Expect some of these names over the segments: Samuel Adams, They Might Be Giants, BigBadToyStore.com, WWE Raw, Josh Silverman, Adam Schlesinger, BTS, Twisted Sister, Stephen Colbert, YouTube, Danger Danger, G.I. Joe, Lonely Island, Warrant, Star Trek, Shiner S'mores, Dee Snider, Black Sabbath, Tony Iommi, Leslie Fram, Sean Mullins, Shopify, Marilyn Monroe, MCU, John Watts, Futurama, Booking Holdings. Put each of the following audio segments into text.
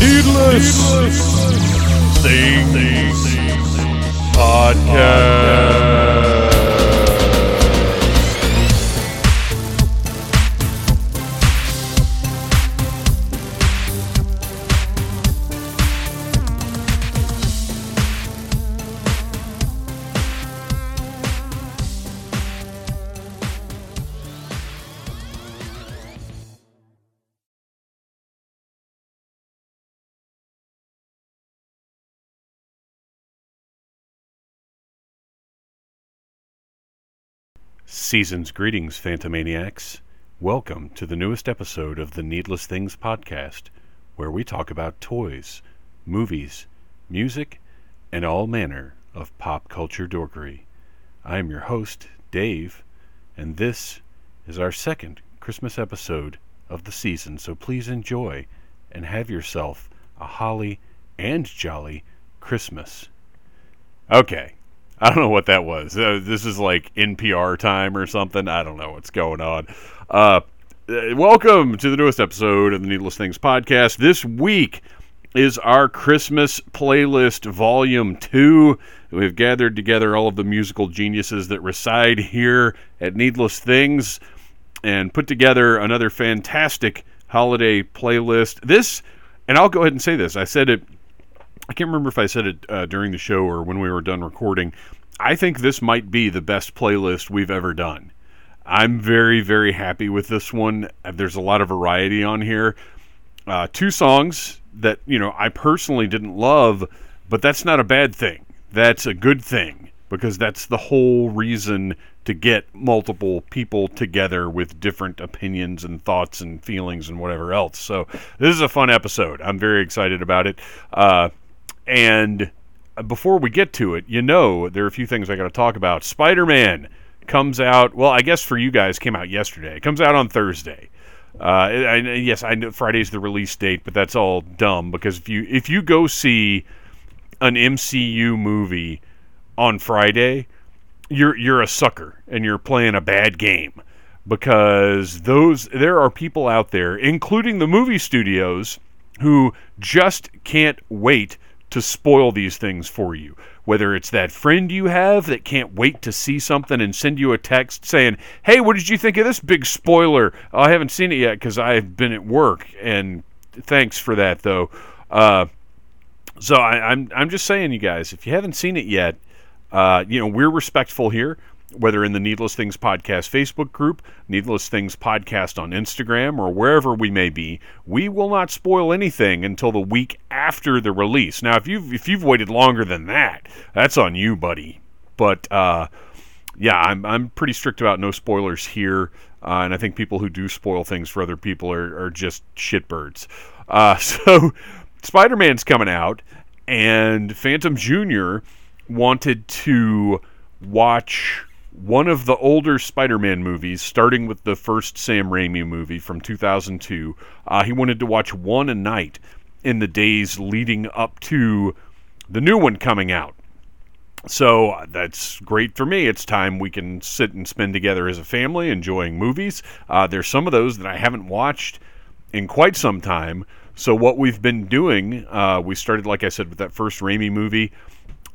Needless Things Season's greetings, Phantomaniacs. Welcome to the newest episode of the Needless Things podcast, where we talk about toys, movies, music, and all manner of pop culture dorkery. I am your host, Dave, and this is our second Christmas episode of the season, so please enjoy and have yourself a holly and jolly Christmas. Okay. I don't know what that was. This is like NPR time or something. I don't know what's going on. Welcome to the newest episode of the Needless Things podcast. This week is our Christmas playlist volume 2. We've gathered together all of the musical geniuses that reside here at Needless Things and put together another fantastic holiday playlist. This, and I'll go ahead and say this, I can't remember if I said it during the show or when we were done recording. I think this might be the best playlist we've ever done. I'm very, very happy with this one. There's a lot of variety on here. Two songs that, I personally didn't love, but that's not a bad thing. That's a good thing, because that's the whole reason to get multiple people together with different opinions and thoughts and feelings and whatever else. So this is a fun episode. I'm very excited about it. And before we get to it, there are a few things I got to talk about. Spider-Man comes out, well, I guess for you guys, came out yesterday. It comes out on Thursday. Yes, I know Friday's the release date, but that's all dumb, because if you go see an MCU movie on Friday, you're a sucker and you're playing a bad game, because there are people out there, including the movie studios, who just can't wait to spoil these things for you. Whether it's that friend you have that can't wait to see something and send you a text saying, hey, what did you think of this big spoiler? Oh, I haven't seen it yet because I've been at work, and thanks for that, though. So I'm just saying, you guys, if you haven't seen it yet, we're respectful here, whether in the Needless Things Podcast Facebook group, Needless Things Podcast on Instagram, or wherever we may be. We will not spoil anything until the week after the release. Now, if you've waited longer than that, that's on you, buddy. But I'm pretty strict about no spoilers here, and I think people who do spoil things for other people are just shitbirds. So Spider-Man's coming out, and Phantom Jr. wanted to watch one of the older Spider-Man movies, starting with the first Sam Raimi movie from 2002. He wanted to watch one a night in the days leading up to the new one coming out. So that's great for me. It's time we can sit and spend together as a family enjoying movies. There's some of those that I haven't watched in quite some time. So what we've been doing, we started, like I said, with that first Raimi movie,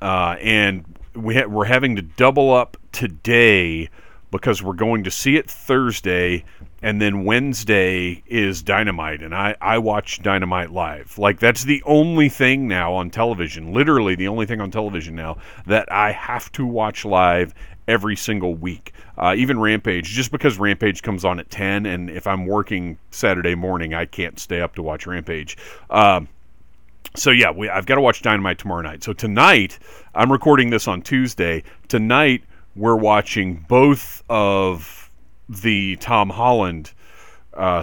and we're having to double up today, because we're going to see it Thursday, and then Wednesday is Dynamite, and I watch Dynamite live. Like, that's the only thing now on television, literally the only thing on television now, that I have to watch live every single week. Even Rampage, just because Rampage comes on at 10, and if I'm working Saturday morning, I can't stay up to watch Rampage. I've got to watch Dynamite tomorrow night. So tonight, I'm recording this on Tuesday. Tonight, we're watching both of the Tom Holland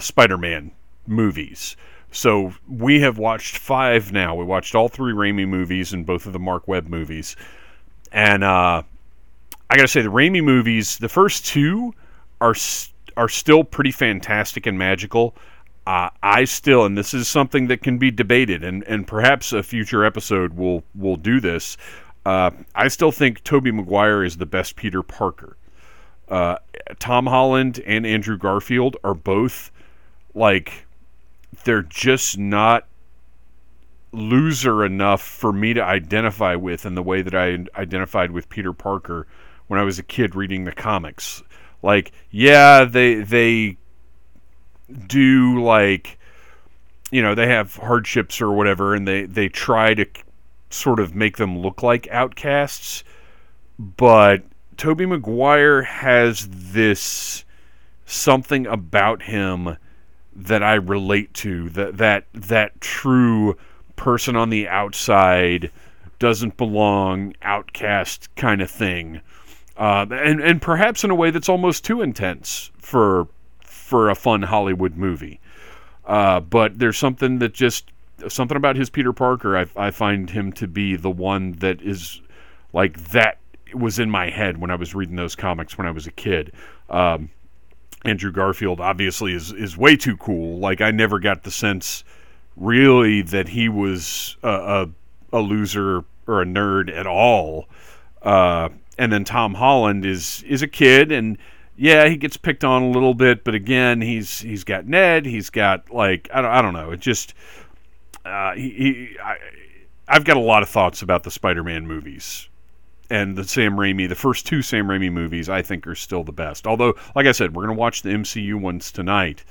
Spider-Man movies. So we have watched 5 now. We watched all 3 Raimi movies and both of the Mark Webb movies. And I got to say, the Raimi movies, the first 2 are still pretty fantastic and magical. I still, and this is something that can be debated, and perhaps a future episode will do this, I still think Tobey Maguire is the best Peter Parker. Tom Holland and Andrew Garfield are both, they're just not loser enough for me to identify with in the way that I identified with Peter Parker when I was a kid reading the comics. Like, yeah, they do, like, you know, they have hardships or whatever, and they try to sort of make them look like outcasts, but Tobey Maguire has this something about him that I relate to, that true person on the outside, doesn't belong, outcast kind of thing, and perhaps in a way that's almost too intense for a fun Hollywood movie. But there's something about his Peter Parker. I find him to be the one that is like that was in my head when I was reading those comics when I was a kid. Andrew Garfield obviously is way too cool. Like, I never got the sense really that he was a loser or a nerd at all. And then Tom Holland is a kid, and yeah, he gets picked on a little bit, but again, he's got Ned, he's got, like, I don't know. It just I've got a lot of thoughts about the Spider-Man movies. And the first two Sam Raimi movies, I think, are still the best. Although, like I said, we're going to watch the MCU ones tonight.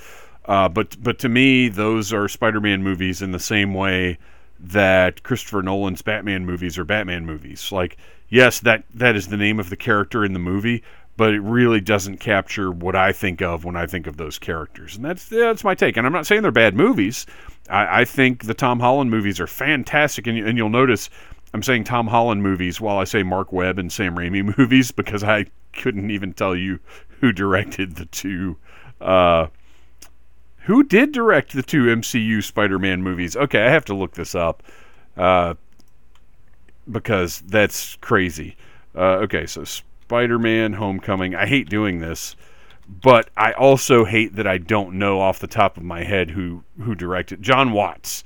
But to me, those are Spider-Man movies in the same way that Christopher Nolan's Batman movies are Batman movies. Like, yes, that is the name of the character in the movie, but it really doesn't capture what I think of when I think of those characters. And that's my take. And I'm not saying they're bad movies. I think the Tom Holland movies are fantastic, and you'll notice I'm saying Tom Holland movies while I say Mark Webb and Sam Raimi movies, because I couldn't even tell you who directed the two. Who did direct the two MCU Spider-Man movies? Okay, I have to look this up because that's crazy. Okay, so Spider-Man Homecoming. I hate doing this, but I also hate that I don't know off the top of my head who directed. John Watts.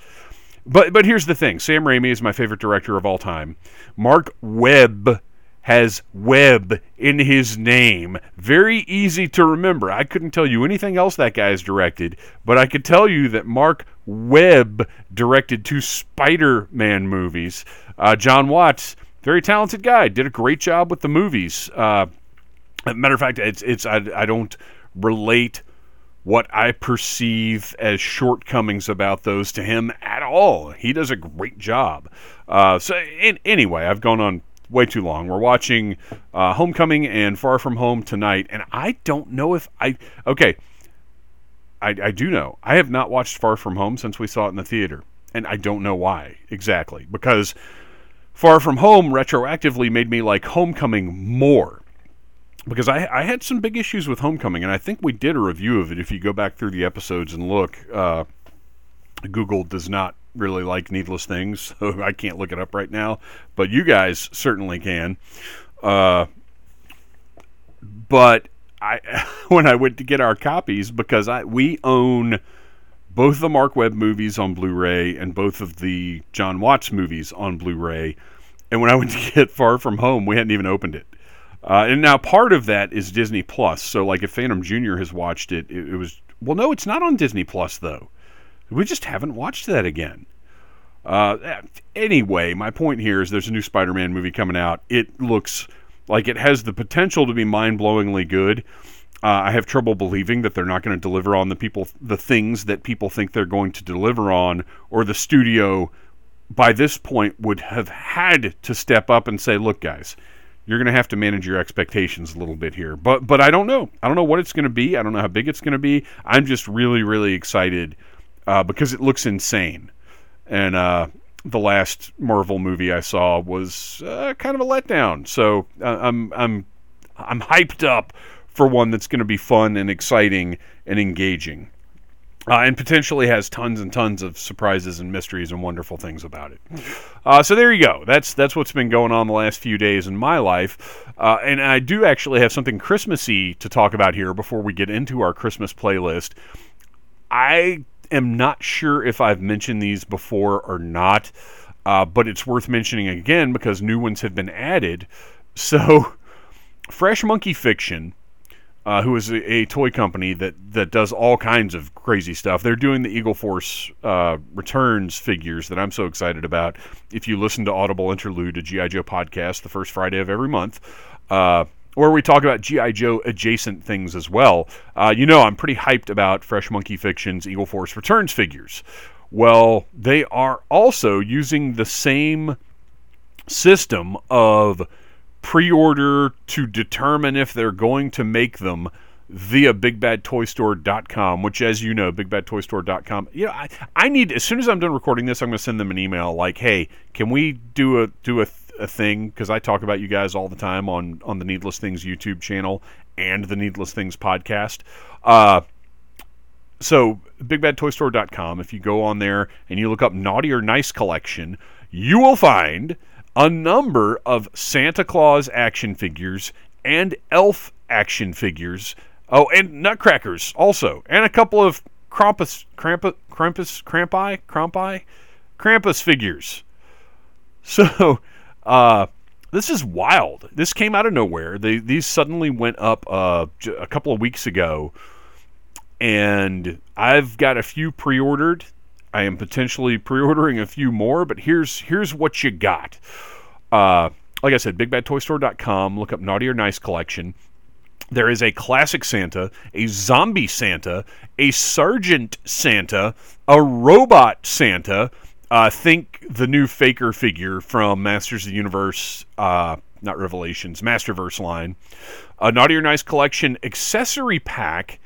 But here's the thing. Sam Raimi is my favorite director of all time. Mark Webb has Webb in his name. Very easy to remember. I couldn't tell you anything else that guy has directed, but I could tell you that Mark Webb directed two Spider-Man movies. John Watts, very talented guy, did a great job with the movies. Matter of fact, it's I don't relate what I perceive as shortcomings about those to him at all. He does a great job. Anyway, I've gone on way too long. We're watching Homecoming and Far From Home tonight, and I don't know if I do know. I have not watched Far From Home since we saw it in the theater, and I don't know why exactly, because Far From Home retroactively made me like Homecoming more. Because I had some big issues with Homecoming, and I think we did a review of it. If you go back through the episodes and look, Google does not really like Needless Things, so I can't look it up right now. But you guys certainly can. But when I went to get our copies, because we own both the Mark Webb movies on Blu-ray and both of the John Watts movies on Blu-ray, and when I went to get Far From Home, we hadn't even opened it. And now part of that is Disney Plus. So, like, if Phantom Jr. has watched it, it was... Well, no, it's not on Disney Plus, though. We just haven't watched that again. Anyway, my point here is there's a new Spider-Man movie coming out. It looks like it has the potential to be mind-blowingly good. I have trouble believing that they're not going to deliver on the things that people think they're going to deliver on, or the studio, by this point, would have had to step up and say, look, guys, you're going to have to manage your expectations a little bit here. But I don't know. I don't know what it's going to be. I don't know how big it's going to be. I'm just really, really excited because it looks insane. And the last Marvel movie I saw was kind of a letdown. So I'm hyped up for one that's going to be fun and exciting and engaging. And potentially has tons and tons of surprises and mysteries and wonderful things about it. So there you go. That's what's been going on the last few days in my life. And I do actually have something Christmassy to talk about here before we get into our Christmas playlist. I am not sure if I've mentioned these before or not, but it's worth mentioning again because new ones have been added. So, Fresh Monkey Fiction who is a toy company that does all kinds of crazy stuff. They're doing the Eagle Force Returns figures that I'm so excited about. If you listen to Audible Interlude, a G.I. Joe podcast, the first Friday of every month, where we talk about G.I. Joe adjacent things as well, I'm pretty hyped about Fresh Monkey Fiction's Eagle Force Returns figures. Well, they are also using the same system of pre-order to determine if they're going to make them via BigBadToyStore.com, which, as you know, BigBadToyStore.com. I need, as soon as I'm done recording this, I'm going to send them an email like, "Hey, can we do a thing?" Because I talk about you guys all the time on the Needless Things YouTube channel and the Needless Things podcast. So BigBadToyStore.com. If you go on there and you look up Naughty or Nice Collection, you will find a number of Santa Claus action figures and elf action figures. Oh, and nutcrackers also. And a couple of Krampus figures. So, this is wild. This came out of nowhere. These suddenly went up a couple of weeks ago. And I've got a few pre-ordered. I am potentially pre-ordering a few more, but here's what you got. Like I said, BigBadToyStore.com. Look up Naughty or Nice Collection. There is a classic Santa, a zombie Santa, a sergeant Santa, a robot Santa. Think the new Faker figure from Masters of the Universe, not Revelations, Masterverse line. A Naughty or Nice Collection accessory pack.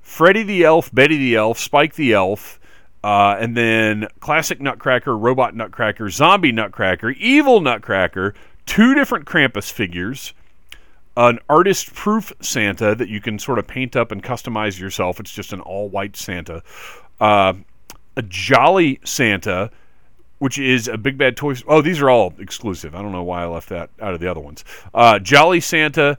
Freddy the Elf, Betty the Elf, Spike the Elf. And then classic Nutcracker, robot Nutcracker, zombie Nutcracker, evil Nutcracker, two different Krampus figures, an artist-proof Santa that you can sort of paint up and customize yourself. It's just an all-white Santa. A Jolly Santa, which is a Big Bad Toy... Oh, these are all exclusive. I don't know why I left that out of the other ones. Jolly Santa,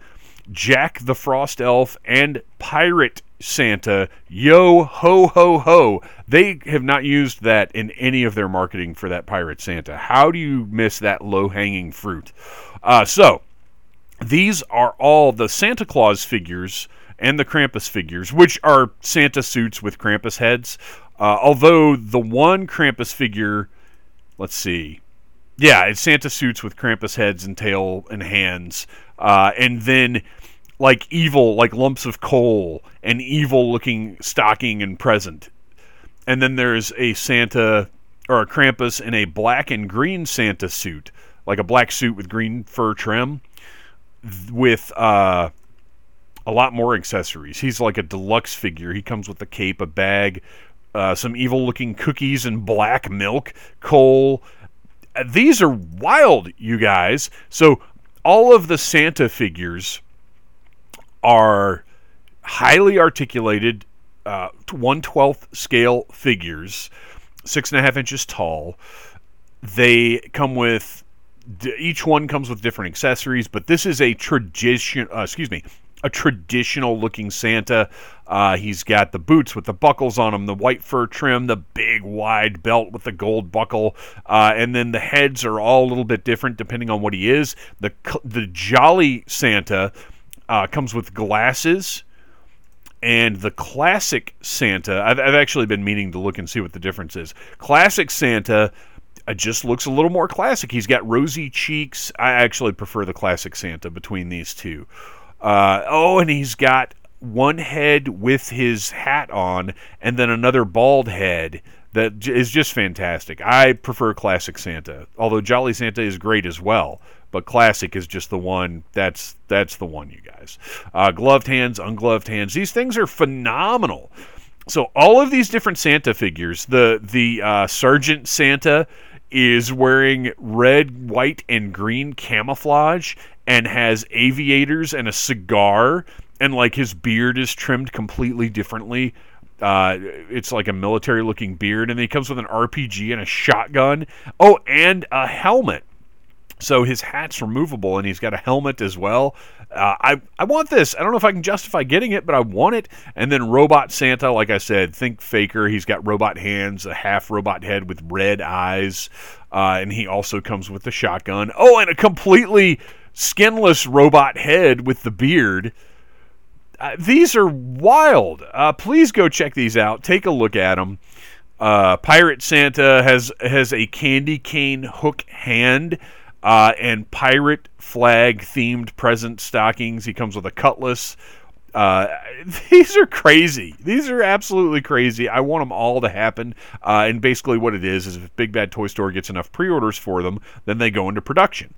Jack the Frost Elf, and Pirate Santa. Yo, ho, ho, ho. They have not used that in any of their marketing for that Pirate Santa. How do you miss that low-hanging fruit? So, these are all the Santa Claus figures and the Krampus figures, which are Santa suits with Krampus heads. Although the one Krampus figure, let's see. Yeah, it's Santa suits with Krampus heads and tail and hands. And then like evil, like lumps of coal and evil looking stocking and present. And then there's a Santa or a Krampus in a black and green Santa suit, like a black suit with green fur trim with a lot more accessories. He's like a deluxe figure. He comes with a cape, a bag, some evil looking cookies and black milk, coal. These are wild, you guys. So all of the Santa figures are highly articulated 1/12 scale figures, 6.5 inches tall. They come with, each one comes with different accessories, but this is a traditional looking Santa. He's got the boots with the buckles on them, the white fur trim, the big wide belt with the gold buckle, and then the heads are all a little bit different depending on what he is. The Jolly Santa comes with glasses, and the classic Santa, I've actually been meaning to look and see what the difference is. Classic Santa just looks a little more classic. He's got rosy cheeks. I actually prefer the classic Santa between these two. And he's got one head with his hat on, and then another bald head that is just fantastic. I prefer classic Santa, although Jolly Santa is great as well. But classic is just the one. That's the one, you guys. Gloved hands, ungloved hands. These things are phenomenal. So all of these different Santa figures. The Sergeant Santa is wearing red, white, and green camouflage and has aviators and a cigar, and like his beard is trimmed completely differently. It's like a military-looking beard, and he comes with an RPG and a shotgun. Oh, and a helmet. So his hat's removable, and he's got a helmet as well. I want this. I don't know if I can justify getting it, but I want it. And then Robot Santa, like I said, think Faker. He's got robot hands, a half robot head with red eyes, and he also comes with the shotgun. Oh, and a completely skinless robot head with the beard. These are wild. Please go check these out. Take a look at them. Pirate Santa has a candy cane hook hand and pirate flag themed present stockings. He comes with a cutlass. These are crazy. These are absolutely crazy. I want them all to happen. And basically what it is if Big Bad Toy Store gets enough pre-orders for them, then they go into production.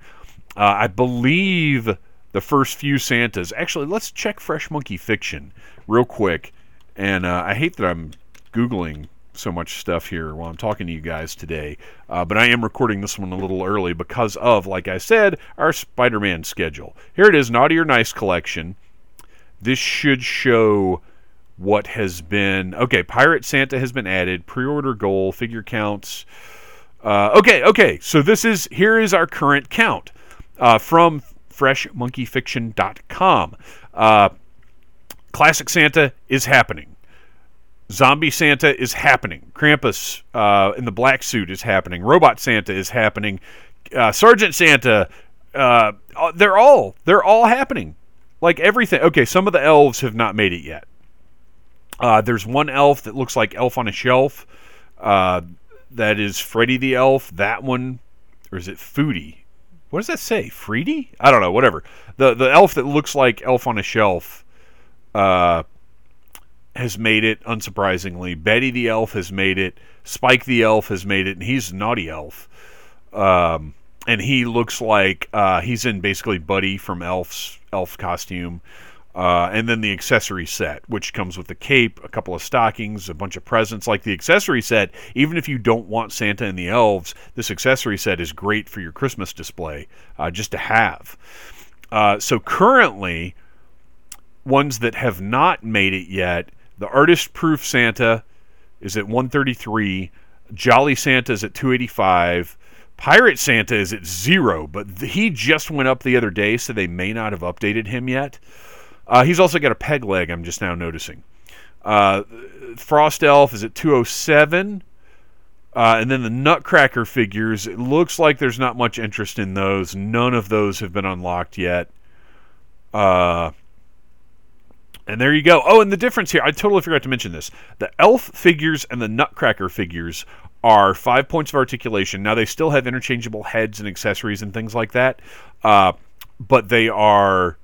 I believe the first few Santas... Actually, let's check Fresh Monkey Fiction real quick. And I hate that I'm Googling so much stuff here while I'm talking to you guys today. But I am recording this one a little early because of, like I said, our Spider-Man schedule. Here it is, Naughty or Nice Collection. This should show what has been... Okay, Pirate Santa has been added. Pre-order goal, figure counts. Okay. So here is our current count from FreshMonkeyFiction.com. Classic Santa is happening. Zombie Santa is happening. Krampus in the black suit is happening. Robot Santa is happening. Sergeant Santa. They're all happening. Like everything. Okay, some of the elves have not made it yet. There's one elf that looks like Elf on a Shelf. That is Freddy the Elf. That one, or is it Foodie? What does that say? Freddy? I don't know. Whatever. The elf that looks like Elf on a Shelf has made it, unsurprisingly. Betty the Elf has made it. Spike the Elf has made it, and he's Naughty Elf. And he looks like he's in basically Buddy from Elf costume, and then the accessory set, which comes with the cape, a couple of stockings, a bunch of presents. Like the accessory set, even if you don't want Santa and the elves, this accessory set is great for your Christmas display, just to have. So currently, ones that have not made it yet, the Artist Proof Santa is at 133, Jolly Santa is at 285, Pirate Santa is at 0, but he just went up the other day, so they may not have updated him yet. He's also got a peg leg, I'm just now noticing. Frost Elf is at 207. And then the Nutcracker figures, it looks like there's not much interest in those. None of those have been unlocked yet. And there you go. Oh, and the difference here, I totally forgot to mention this. The Elf figures and the Nutcracker figures are 5 points of articulation. Now, they still have interchangeable heads and accessories and things like that, but they are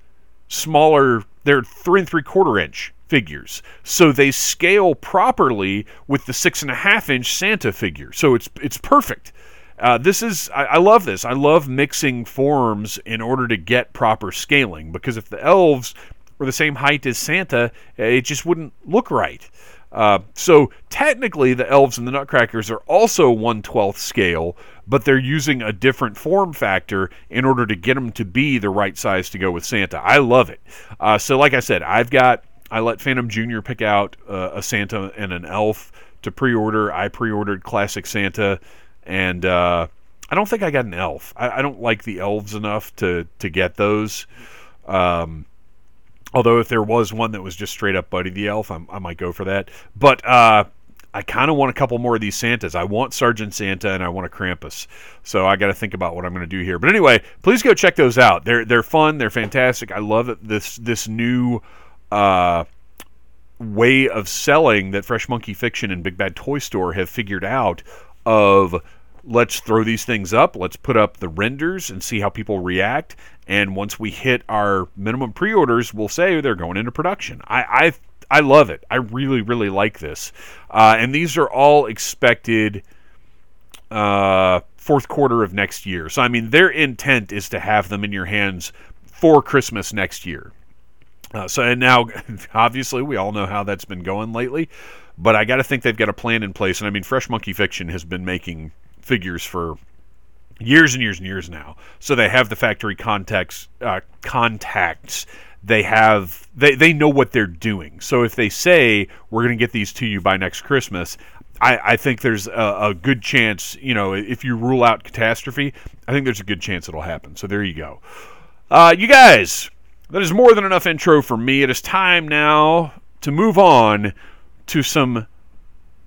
smaller. They're 3 3/4 inch figures, so they scale properly with the 6.5 inch Santa figure. So it's perfect. I love this. I love mixing forms in order to get proper scaling, because if the elves were the same height as Santa, it just wouldn't look right. So technically the elves and the nutcrackers are also 1/12 scale, but they're using a different form factor in order to get them to be the right size to go with Santa. I love it. So like I said, I let Phantom Jr. pick out a Santa and an elf to pre-order. I pre-ordered Classic Santa, and I don't think I got an elf. I don't like the elves enough to get those. Although if there was one that was just straight up Buddy the Elf, I might go for that. But I kind of want a couple more of these Santas. I want Sergeant Santa and I want a Krampus. So I got to think about what I'm going to do here. But anyway, please go check those out. They're fun. They're fantastic. I love it. This new way of selling that Fresh Monkey Fiction and Big Bad Toy Store have figured out of... Let's throw these things up. Let's put up the renders and see how people react. And once we hit our minimum pre-orders, we'll say they're going into production. I love it. I really, really like this. And these are all expected fourth quarter of next year. So, I mean, their intent is to have them in your hands for Christmas next year. And now, obviously, we all know how that's been going lately. But I got to think they've got a plan in place. And, I mean, Fresh Monkey Fiction has been making... figures for years and years and years now, so they have the factory contacts. They know what they're doing. So if they say we're going to get these to you by next Christmas, I think there's a good chance. You know, if you rule out catastrophe, I think there's a good chance it'll happen. So there you go, you guys. That is more than enough intro for me. It is time now to move on to some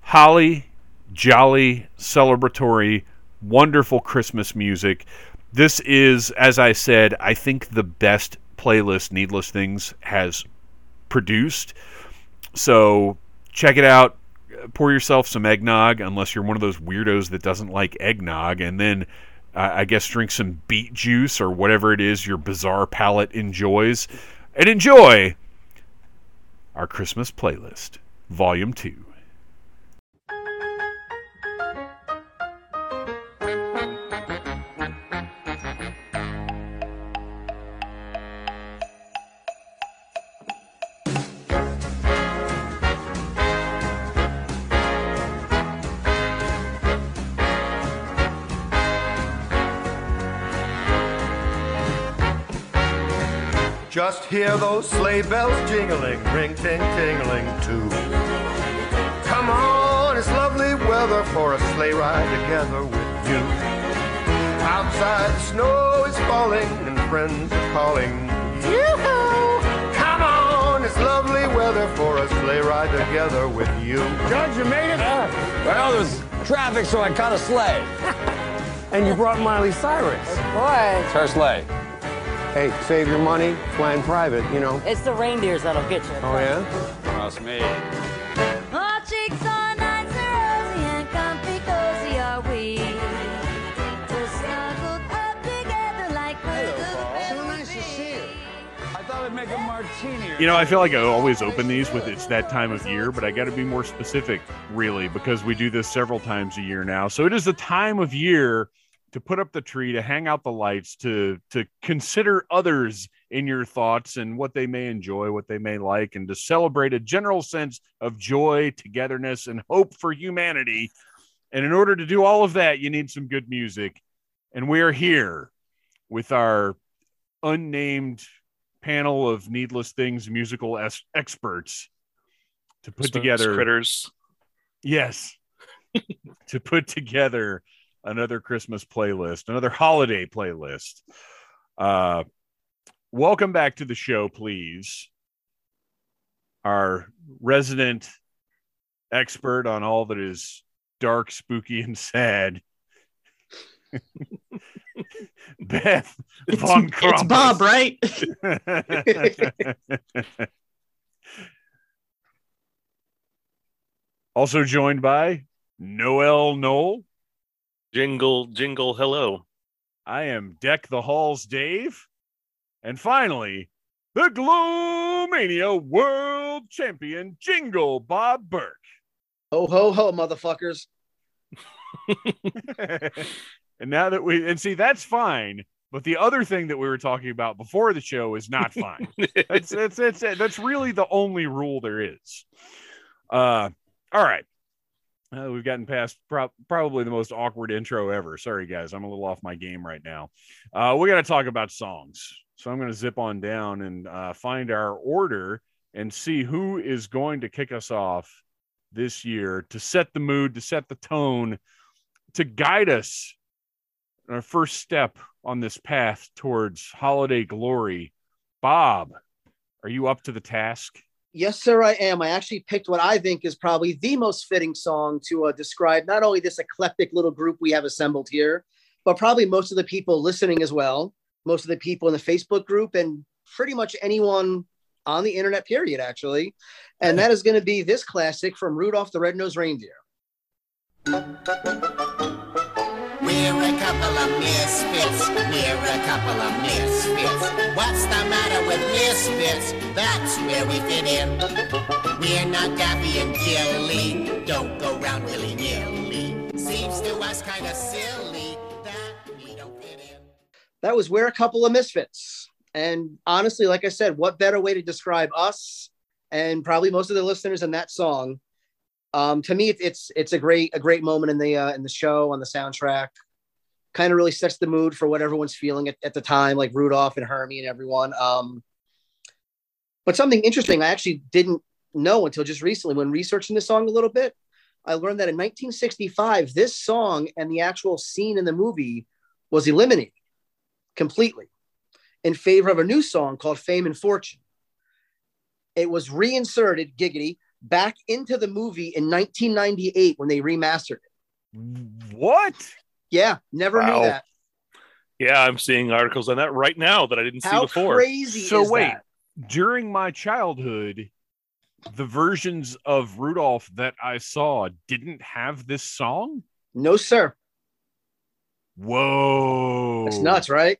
holly. Jolly, celebratory, wonderful Christmas music. This is, as I said, I think the best playlist Needless Things has produced. So check it out. Pour yourself some eggnog, unless you're one of those weirdos that doesn't like eggnog, and then I guess drink some beet juice or whatever it is your bizarre palate enjoys, and enjoy our Christmas playlist, Volume 2. Just hear those sleigh bells jingling, ring-ting-tingling too. Come on, it's lovely weather for a sleigh ride together with you. Outside, snow is falling and friends are calling, yoo-hoo! Come on, it's lovely weather for a sleigh ride together with you. Judge, you made it? Well, there's traffic, so I caught a sleigh. And you brought Miley Cyrus. Oh, boy. It's her sleigh. Hey, save your money, flying private, you know. It's the reindeers that'll get you. Oh, yeah? Trust me. Our cheeks are nice and rosy and comfy cozy are we. We're snuggled up together like we're so nice to see you. I thought I'd make a martini. You know, I feel like I always open these with it's that time of year, but I got to be more specific, really, because we do this several times a year now. So it is the time of year to put up the tree, to hang out the lights, to consider others in your thoughts and what they may enjoy, what they may like, and to celebrate a general sense of joy, togetherness, and hope for humanity. And in order to do all of that, you need some good music. And we are here with our unnamed panel of Needless Things musical experts to put together... Critters. Yes. To put together... another Christmas playlist, another holiday playlist. Welcome back to the show, please. Our resident expert on all that is dark, spooky, and sad. Beth Von Krampus. It's Bob, right? Also joined by Noel Knoll. Jingle, jingle, hello. I am Deck the Halls Dave. And finally, the Gloomania World Champion, Jingle Bob Burke. Ho, ho, ho, motherfuckers. And now that see, that's fine. But the other thing that we were talking about before the show is not fine. That's really the only rule there is. All right. We've gotten past probably the most awkward intro ever. Sorry, guys. I'm a little off my game right now. We got to talk about songs. So I'm going to zip on down and find our order and see who is going to kick us off this year to set the mood, to set the tone, to guide us in our first step on this path towards holiday glory. Bob, are you up to the task? Yes, sir, I am. I actually picked what I think is probably the most fitting song to describe not only this eclectic little group we have assembled here, but probably most of the people listening as well, most of the people in the Facebook group, and pretty much anyone on the internet, period, actually. And that is going to be this classic from Rudolph the Red-Nosed Reindeer. We're a couple of misfits, we're a couple of misfits. What's the matter with misfits? That's where we fit in. We're not Daffy and Gilly, don't go round willy-nilly. Seems to us kind of silly that we don't fit in. That was We're a Couple of Misfits. And honestly, like I said, what better way to describe us and probably most of the listeners in that song. To me, it's a great moment in the show, on the soundtrack. Kind of really sets the mood for what everyone's feeling at the time, like Rudolph and Hermie and everyone. But something interesting I actually didn't know until just recently when researching the song a little bit. I learned that in 1965, this song and the actual scene in the movie was eliminated completely in favor of a new song called Fame and Fortune. It was reinserted, giggity, back into the movie in 1998 when they remastered it. What? Yeah, never knew that. Yeah, I'm seeing articles on that right now that I didn't see before. How crazy is that? So wait, during my childhood, the versions of Rudolph that I saw didn't have this song? No, sir. Whoa. That's nuts, right?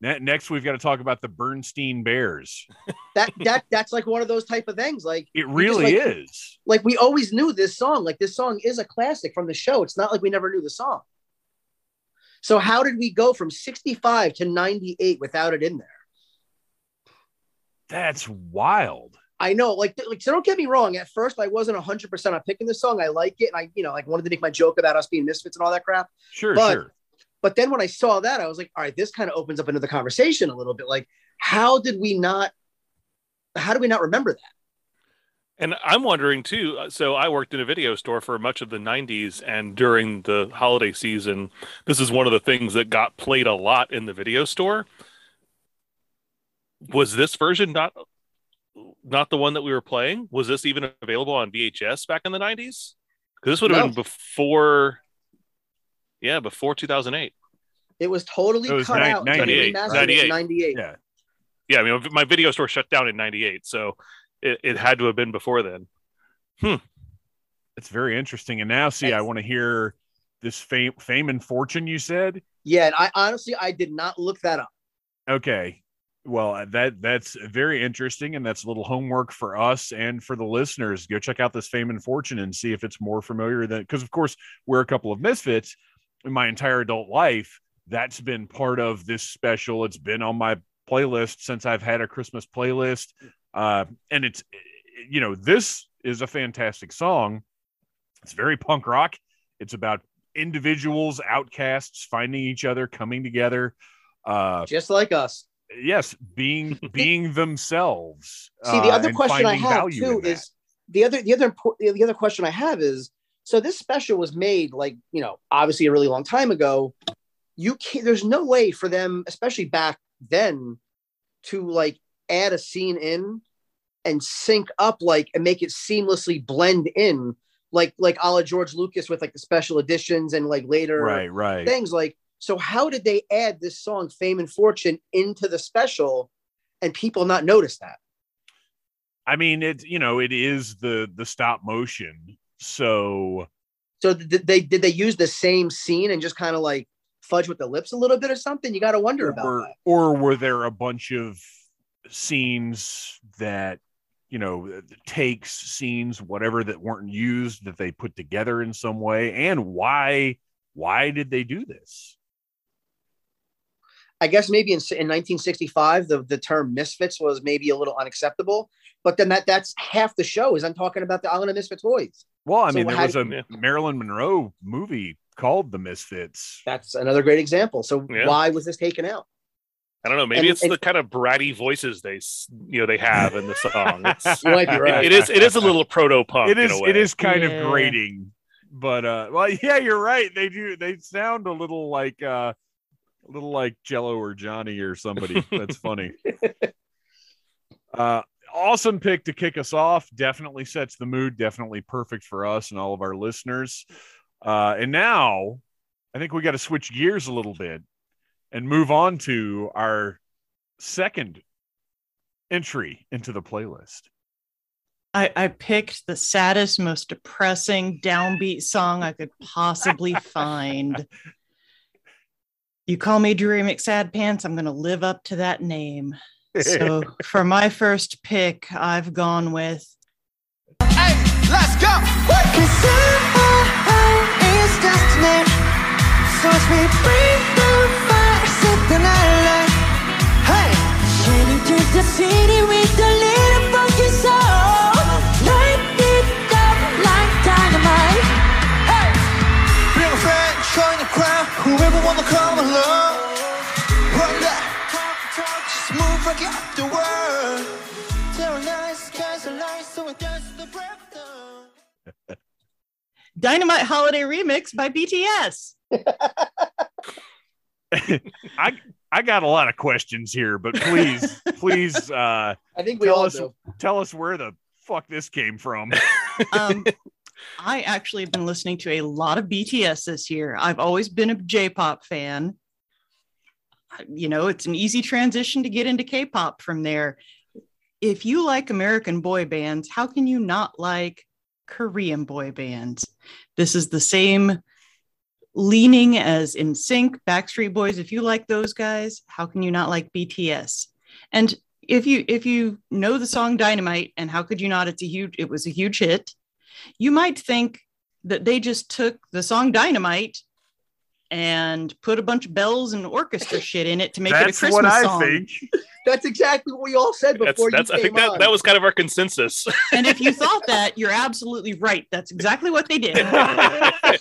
Next, we've got to talk about the Bernstein Bears. That's like one of those type of things. Like it really is. Like we always knew this song. Like this song is a classic from the show. It's not like we never knew the song. So how did we go from 65 to 98 without it in there? That's wild. I know. Like, so don't get me wrong. At first, I wasn't 100% on picking this song. I like it. And I wanted to make my joke about us being misfits and all that crap. Sure. But then when I saw that, I was like, all right, this kind of opens up another conversation a little bit. Like, how do we not remember that? And I'm wondering too. So I worked in a video store for much of the 90s, and during the holiday season, this is one of the things that got played a lot in the video store. Was this version not the one that we were playing? Was this even available on VHS back in the 90s? Because this would have been before... Yeah, before 2008. It was totally cut out. 98. 98. Yeah, I mean, my video store shut down in 98, so it had to have been before then. It's very interesting. And now, I want to hear this fame and fortune you said. Yeah, and I honestly did not look that up. Okay. Well, that's very interesting, and that's a little homework for us and for the listeners. Go check out this Fame and Fortune and see if it's more familiar than... Because, of course, we're a couple of misfits. In my entire adult life, that's been part of this special. It's been on my playlist since I've had a Christmas playlist. And it's, this is a fantastic song. It's very punk rock. It's about individuals, outcasts, finding each other, coming together. Just like us. Yes. Being themselves. See, the other question I have too is the other question I have is, so this special was made obviously a really long time ago. There's no way for them, especially back then, to add a scene in and sync up and make it seamlessly blend in like a la George Lucas with the special editions and later right. things so how did they add this song Fame and Fortune into the special and people not notice that? I mean, it is the stop motion. So did they use the same scene and just kind of fudge with the lips a little bit or something? You got to wonder about that. Or were there a bunch of scenes that, takes, scenes, whatever, that weren't used that they put together in some way? And why did they do this? I guess maybe in 1965, the term misfits was maybe a little unacceptable, but then that's half the show is I'm talking about the Island of Misfits Toys. Well, there was a Marilyn Monroe movie called The Misfits. That's another great example. So why was this taken out? I don't know. Maybe it's the kind of bratty voices they have in the song. It's, you might be right. It is a little proto-punk. It is. In a way. It is kind of grating, but you're right. They do. They sound a little like Jello or Johnny or somebody. That's funny. Awesome pick to kick us off. Definitely sets the mood. Definitely perfect for us and all of our listeners. And now I think we got to switch gears a little bit and move on to our second entry into the playlist. I picked the saddest, most depressing, downbeat song I could possibly find. You call me Drew McSad Pants. I'm going to live up to that name. So for my first pick, I've gone with... Hey, let's go! Dynamite Holiday Remix by BTS. I got a lot of questions here, but please. I think we all do. Tell us where the fuck this came from. I actually have been listening to a lot of BTS this year. I've always been a J-pop fan. It's an easy transition to get into K-pop from there. if you like American boy bands, how can you not like Korean boy bands? This is the same leaning as NSYNC, Backstreet Boys. If you like those guys, how can you not like BTS? And if you know the song Dynamite, and how could you not? It was a huge hit. You might think that they just took the song Dynamite and put a bunch of bells and orchestra shit in it to make it a Christmas song. That's what I think. That's exactly what we all said before you came on. I think that was kind of our consensus. And if you thought that, you're absolutely right. That's exactly what they did. But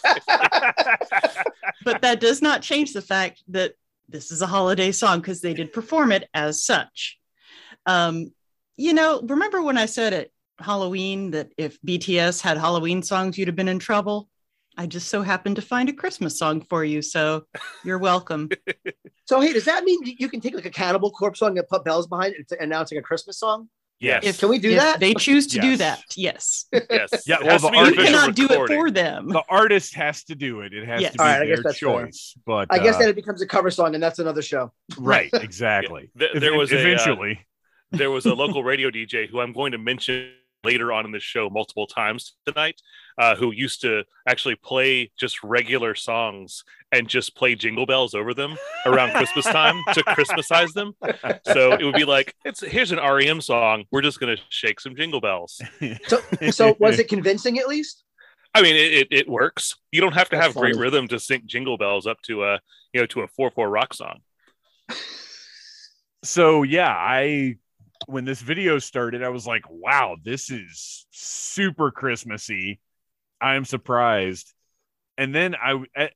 that does not change the fact that this is a holiday song, because they did perform it as such. Remember when I said at Halloween that if BTS had Halloween songs, you'd have been in trouble? I just so happened to find a Christmas song for you, so you're welcome. So, hey, does that mean you can take like a Cannibal Corpse song and put bells behind it and now it's like a Christmas song? Yes. Can we do that? They choose to do that. Yes. Yes. Yeah. Well, you cannot do it for them. The artist has to do it. It has to be their choice. But I guess then it becomes a cover song, and that's another show. Right. Exactly. Yeah. There was a local radio DJ who I'm going to mention later on in the show multiple times tonight, who used to actually play just regular songs and just play jingle bells over them around Christmas time to Christmasize them. So it would be like, here's an REM song. We're just going to shake some jingle bells. So was it convincing at least? I mean, it works. You don't have to have great rhythm to sync jingle bells up to a 4/4 rock song. So yeah, when this video started, I was like, wow, this is super Christmassy. I'm surprised. And then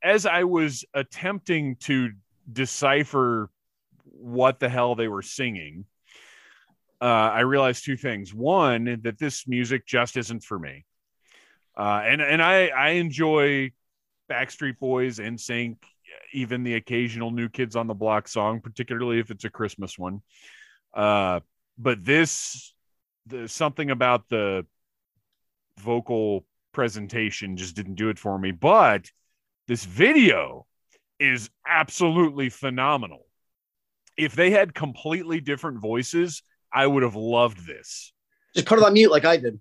as I was attempting to decipher what the hell they were singing, I realized two things. One, that this music just isn't for me. And I enjoy Backstreet Boys, NSYNC, even the occasional New Kids on the Block song, particularly if it's a Christmas one. But there's something about the vocal presentation just didn't do it for me. But this video is absolutely phenomenal. If they had completely different voices, I would have loved this. Just put it on mute like I did.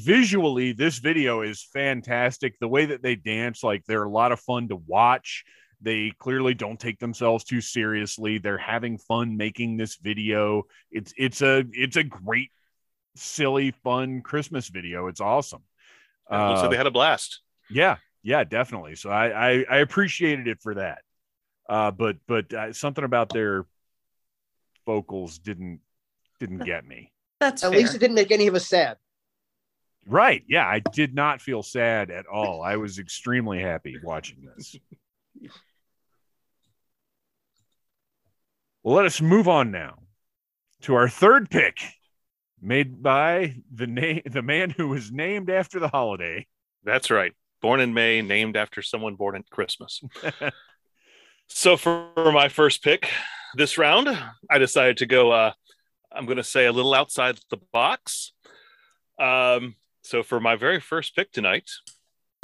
Visually, this video is fantastic. The way that they dance, like, they're a lot of fun to watch. They clearly don't take themselves too seriously. They're having fun making this video. It's a great, silly, fun Christmas video. It's awesome. Looks like they had a blast. Yeah, definitely. So I appreciated it for that. But something about their vocals didn't get me. That's at least it didn't make any of us sad. Right? Yeah, I did not feel sad at all. I was extremely happy watching this. Well, let us move on now to our third pick, made by the man who was named after the holiday. That's right. Born in May, named after someone born at Christmas. So for my first pick this round, I decided to go, I'm going to say, a little outside the box. So for my very first pick tonight...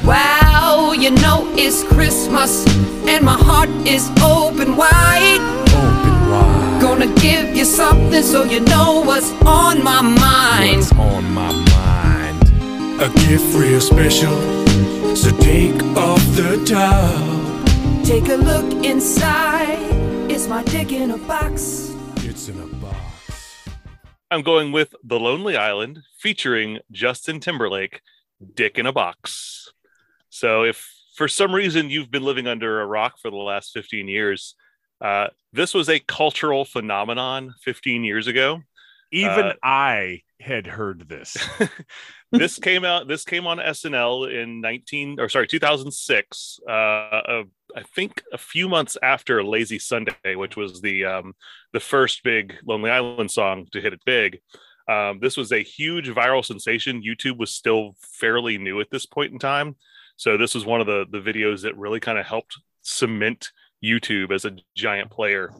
Wow, you know it's Christmas and my heart is open wide. Open wide. Gonna give you something so you know what's on my mind. What's on my mind? A gift real special, so take off the top. Take a look inside. It's my dick in a box. It's in a box. I'm going with The Lonely Island featuring Justin Timberlake, Dick in a Box. So if for some reason you've been living under a rock for the last 15 years, this was a cultural phenomenon 15 years ago. Even I had heard this. This came on SNL in 2006. I think a few months after Lazy Sunday, which was the first big Lonely Island song to hit it big. This was a huge viral sensation. YouTube was still fairly new at this point in time. So this was one of the videos that really kind of helped cement YouTube as a giant player.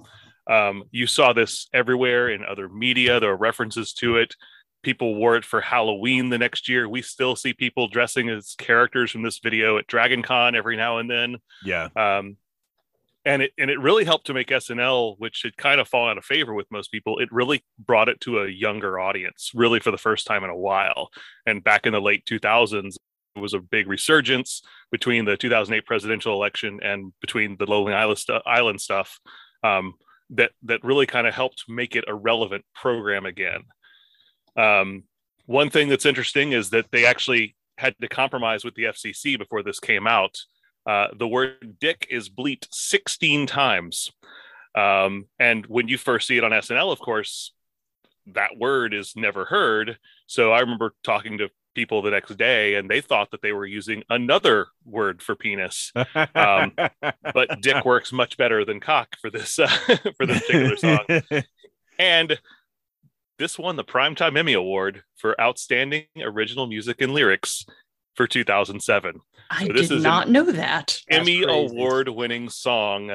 You saw this everywhere in other media. There were references to it. People wore it for Halloween the next year. We still see people dressing as characters from this video at Dragon Con every now and then. Yeah. And it really helped to make SNL, which had kind of fallen out of favor with most people. It really brought it to a younger audience, really for the first time in a while. And back in the late 2000s, it was a big resurgence between the 2008 presidential election and between the Lonely Island stuff that really kind of helped make it a relevant program again. One thing that's interesting is that they actually had to compromise with the FCC before this came out. The word dick is bleeped 16 times. And when you first see it on SNL, of course, that word is never heard. So I remember talking to people the next day and they thought that they were using another word for penis. But dick works much better than cock for this, for this particular song. And this won the Primetime Emmy Award for Outstanding Original Music and Lyrics for 2007. I did not know that. Emmy award-winning song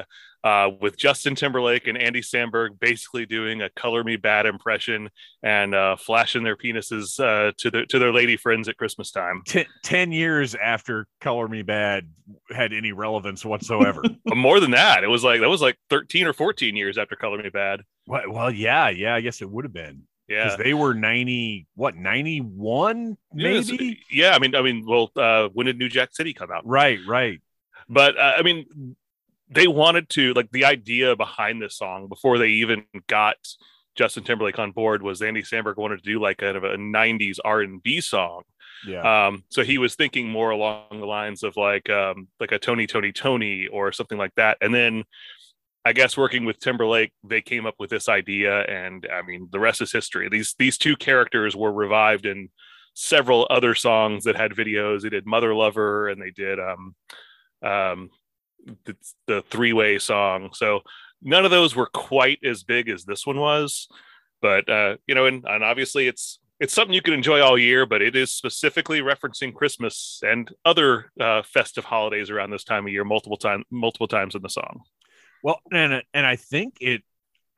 with Justin Timberlake and Andy Samberg basically doing a Color Me Bad impression and flashing their penises to their lady friends at Christmas time. 10 years after Color Me Bad had any relevance whatsoever. More than that, that was like 13 or 14 years after Color Me Bad. Well, yeah, I guess it would have been. Yeah, because they were 91, maybe. Yeah, I mean, well, when did New Jack City come out? Right. But I mean, they wanted to, like, the idea behind this song before they even got Justin Timberlake on board was Andy Samberg wanted to do like kind of a 90s R&B song. Yeah. So he was thinking more along the lines of like a Tony, Tony, Tony or something like that, and then, I guess working with Timberlake, they came up with this idea, and I mean, the rest is history. These two characters were revived in several other songs that had videos. They did Mother Lover, and they did the three-way song. So none of those were quite as big as this one was, but you know, and obviously it's something you can enjoy all year, but it is specifically referencing Christmas and other festive holidays around this time of year, multiple times in the song. Well, and I think it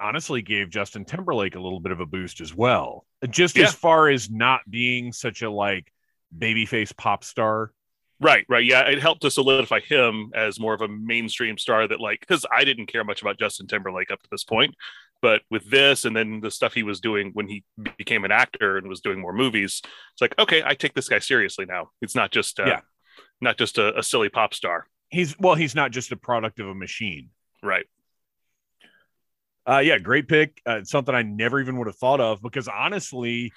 honestly gave Justin Timberlake a little bit of a boost as well, just as far as not being such a like babyface pop star. Right. Yeah, it helped to solidify him as more of a mainstream star that like, because I didn't care much about Justin Timberlake up to this point, but with this and then the stuff he was doing when he became an actor and was doing more movies, it's like, okay, I take this guy seriously now. It's not just a silly pop star. He's not just a product of a machine. Right. Yeah, great pick. Something I never even would have thought of because honestly,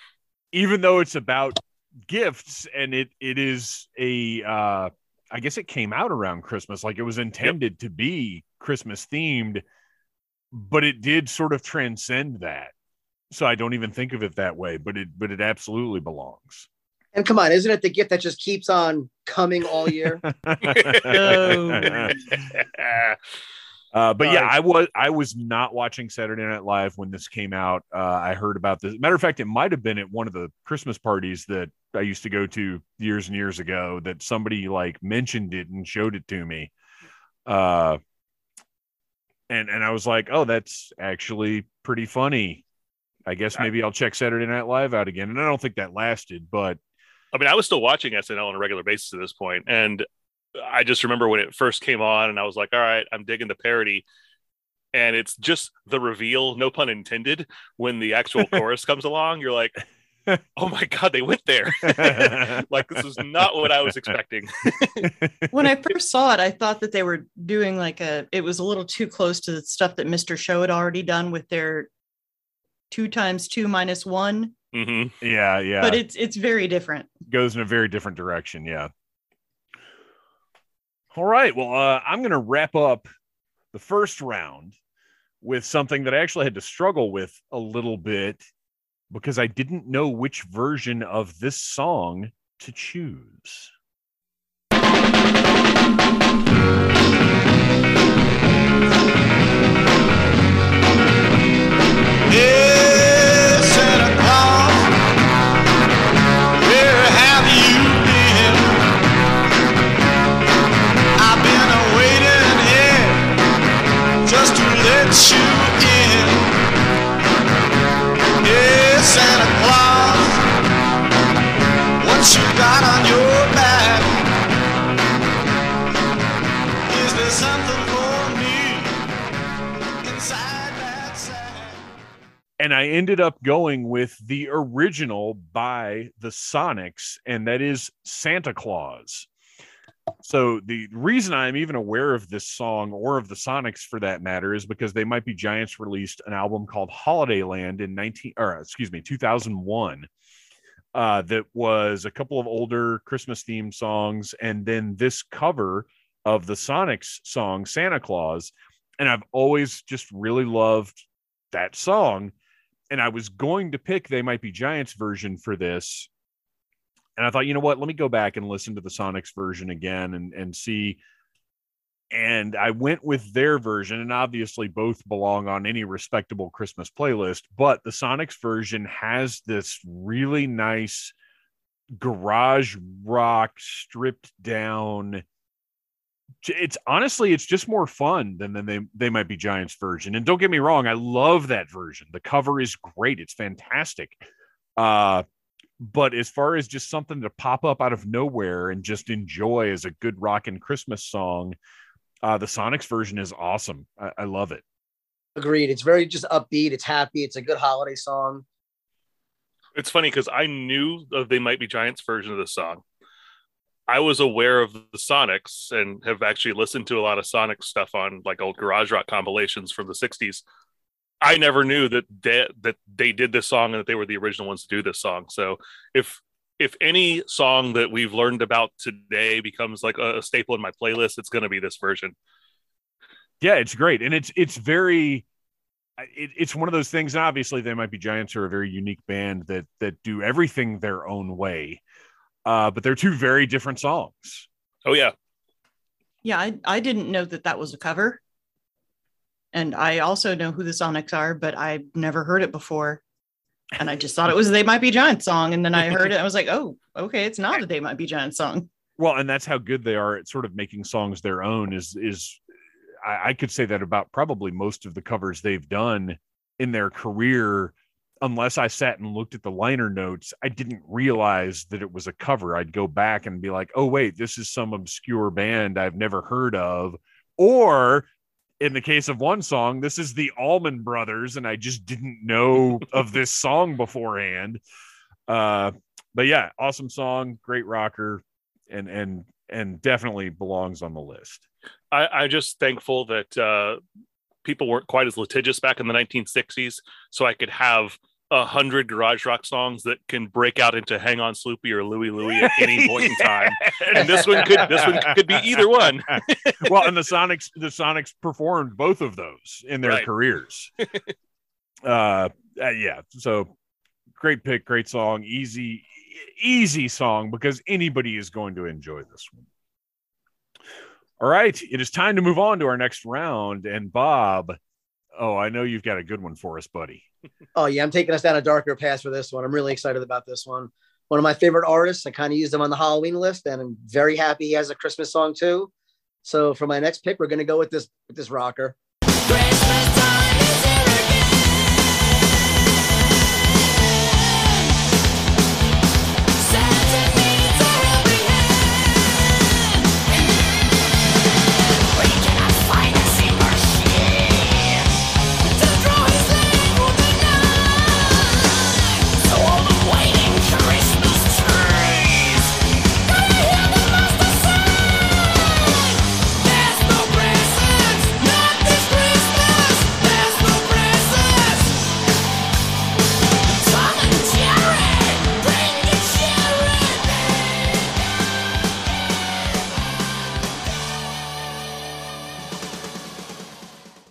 even though it's about gifts and it is a, I guess it came out around Christmas, like it was intended to be Christmas themed, but it did sort of transcend that. So I don't even think of it that way, but it absolutely belongs. And come on, isn't it the gift that just keeps on coming all year? But yeah, I was not watching Saturday Night Live when this came out. I heard about this. Matter of fact, it might have been at one of the Christmas parties that I used to go to years and years ago that somebody like mentioned it and showed it to me. And I was like, oh, that's actually pretty funny. I guess maybe I'll check Saturday Night Live out again. And I don't think that lasted, but I mean, I was still watching SNL on a regular basis at this point, and I just remember when it first came on and I was like, all right, I'm digging the parody. And it's just the reveal, no pun intended, when the actual chorus comes along, you're like, oh my God, they went there. Like, this is not what I was expecting. When I first saw it, I thought that they were doing it was a little too close to the stuff that Mr. Show had already done with their 2 times 2 minus 1. Mm-hmm. Yeah. But it's very different. Goes in a very different direction. Yeah. All right. Well, I'm going to wrap up the first round with something that I actually had to struggle with a little bit because I didn't know which version of this song to choose. Hey, Santa Claus, where have you? Let you in. Yeah, Santa Claus, what you got on your back? Is there something for me? And I ended up going with the original by the Sonics, and that is Santa Claus. So the reason I'm even aware of this song, or of the Sonics for that matter, is because They Might Be Giants released an album called Holidayland in 2001. That was a couple of older Christmas themed songs, and then this cover of the Sonics song Santa Claus. And I've always just really loved that song. And I was going to pick They Might Be Giants version for this. And I thought, you know what, let me go back and listen to the Sonics version again and see. And I went with their version, and obviously both belong on any respectable Christmas playlist, but the Sonics version has this really nice garage rock stripped down. It's honestly, it's just more fun than They Might Be Giants version. And don't get me wrong, I love that version. The cover is great. It's fantastic. But as far as just something to pop up out of nowhere and just enjoy as a good rockin' Christmas song, the Sonics version is awesome. I love it. Agreed. It's very just upbeat. It's happy. It's a good holiday song. It's funny because I knew of They Might Be Giants version of the song. I was aware of the Sonics and have actually listened to a lot of Sonic stuff on like old garage rock compilations from the 60s. I never knew that they did this song and that they were the original ones to do this song. So if any song that we've learned about today becomes like a staple in my playlist, it's going to be this version. Yeah, it's great. And it's one of those things. And obviously They Might Be Giants are a very unique band that do everything their own way. But they're two very different songs. Oh yeah. Yeah. I didn't know that was a cover. And I also know who the Sonics are, but I've never heard it before. And I just thought it was a They Might Be Giants song. And then I heard it. And I was like, oh, okay. It's not a They Might Be Giants song. Well, and that's how good they are at sort of making songs their own I could say that about probably most of the covers they've done in their career. Unless I sat and looked at the liner notes, I didn't realize that it was a cover. I'd go back and be like, oh, wait, this is some obscure band I've never heard of. Or in the case of one song, this is the Allman Brothers, and I just didn't know of this song beforehand. But yeah, awesome song, great rocker, and definitely belongs on the list. I'm just thankful that people weren't quite as litigious back in the 1960s, so I could have 100 garage rock songs that can break out into Hang On Sloopy or Louie Louie at any point in time. And this one could be either one. Well, and the Sonics performed both of those in their careers. Yeah. So great pick, great song, easy song, because anybody is going to enjoy this one. All right. It is time to move on to our next round. And Bob, I know you've got a good one for us, buddy. Oh, yeah. I'm taking us down a darker path for this one. I'm really excited about this one. One of my favorite artists. I kind of used him on the Halloween list, and I'm very happy he has a Christmas song, too. So for my next pick, we're going to go with this rocker. Christmas time is here again. Santa needs our every hand. We cannot find a silver sheet to draw his land.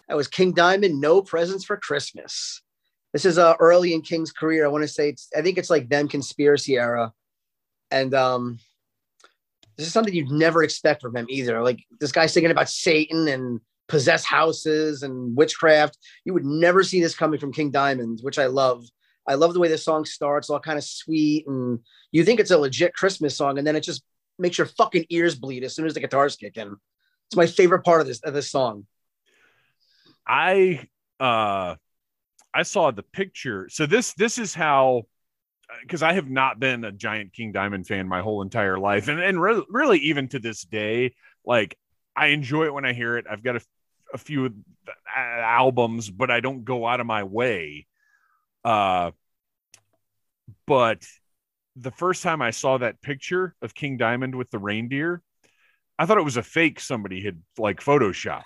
That was King Diamond, No Presents for Christmas. This is early in King's career. I want to say I think it's like then Conspiracy era. And this is something you'd never expect from him either. Like this guy singing about Satan and possessed houses and witchcraft. You would never see this coming from King Diamond, which I love. I love the way this song starts, all kind of sweet. And you think it's a legit Christmas song. And then it just makes your fucking ears bleed as soon as the guitars kick in. It's my favorite part of this song. I saw the picture. So this is how, because I have not been a giant King Diamond fan my whole entire life. And really even to this day, like I enjoy it when I hear it. I've got a few albums, but I don't go out of my way. But the first time I saw that picture of King Diamond with the reindeer, I thought it was a fake somebody had like Photoshopped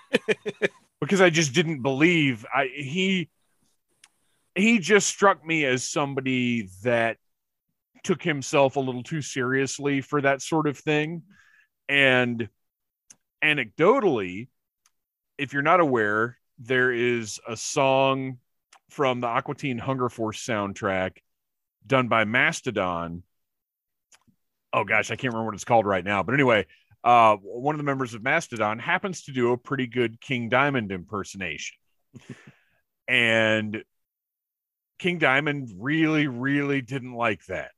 because I just didn't believe he just struck me as somebody that took himself a little too seriously for that sort of thing. And anecdotally, if you're not aware, there is a song from the Aqua Teen Hunger Force soundtrack done by Mastodon. Oh gosh, I can't remember what it's called right now. But anyway, one of the members of Mastodon happens to do a pretty good King Diamond impersonation. And King Diamond really, really didn't like that.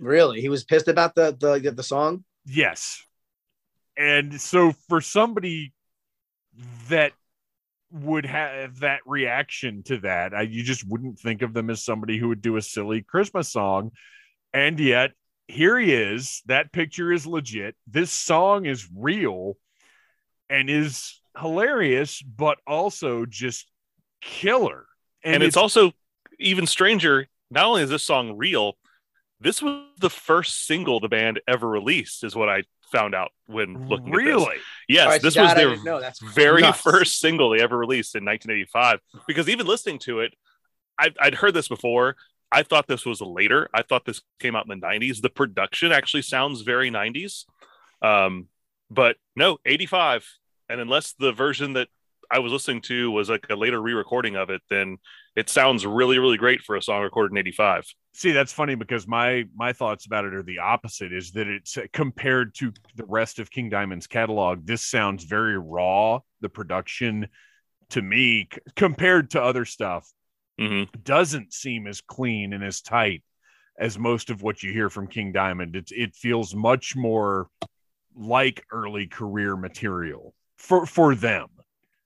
Really? He was pissed about the song? Yes. And so for somebody that would have that reaction to that, you just wouldn't think of them as somebody who would do a silly Christmas song. And yet here he is. That picture is legit. This song is real and is hilarious, but also just killer. And it's also... even stranger, not only is this song real, this was the first single the band ever released, is what I found out when looking really? At this. Yes, right, this was their very nuts. First single they ever released in 1985. Because even listening to it, I'd heard this before. I thought this was later. I thought this came out in the 90s. The production actually sounds very 90s. But no, 85. And unless the version that I was listening to was like a later re-recording of it, then it sounds really, really great for a song recorded in 85. See, that's funny because my thoughts about it are the opposite, is that it's compared to the rest of King Diamond's catalog, this sounds very raw. The production to me compared to other stuff doesn't seem as clean and as tight as most of what you hear from King Diamond. It feels much more like early career material for them.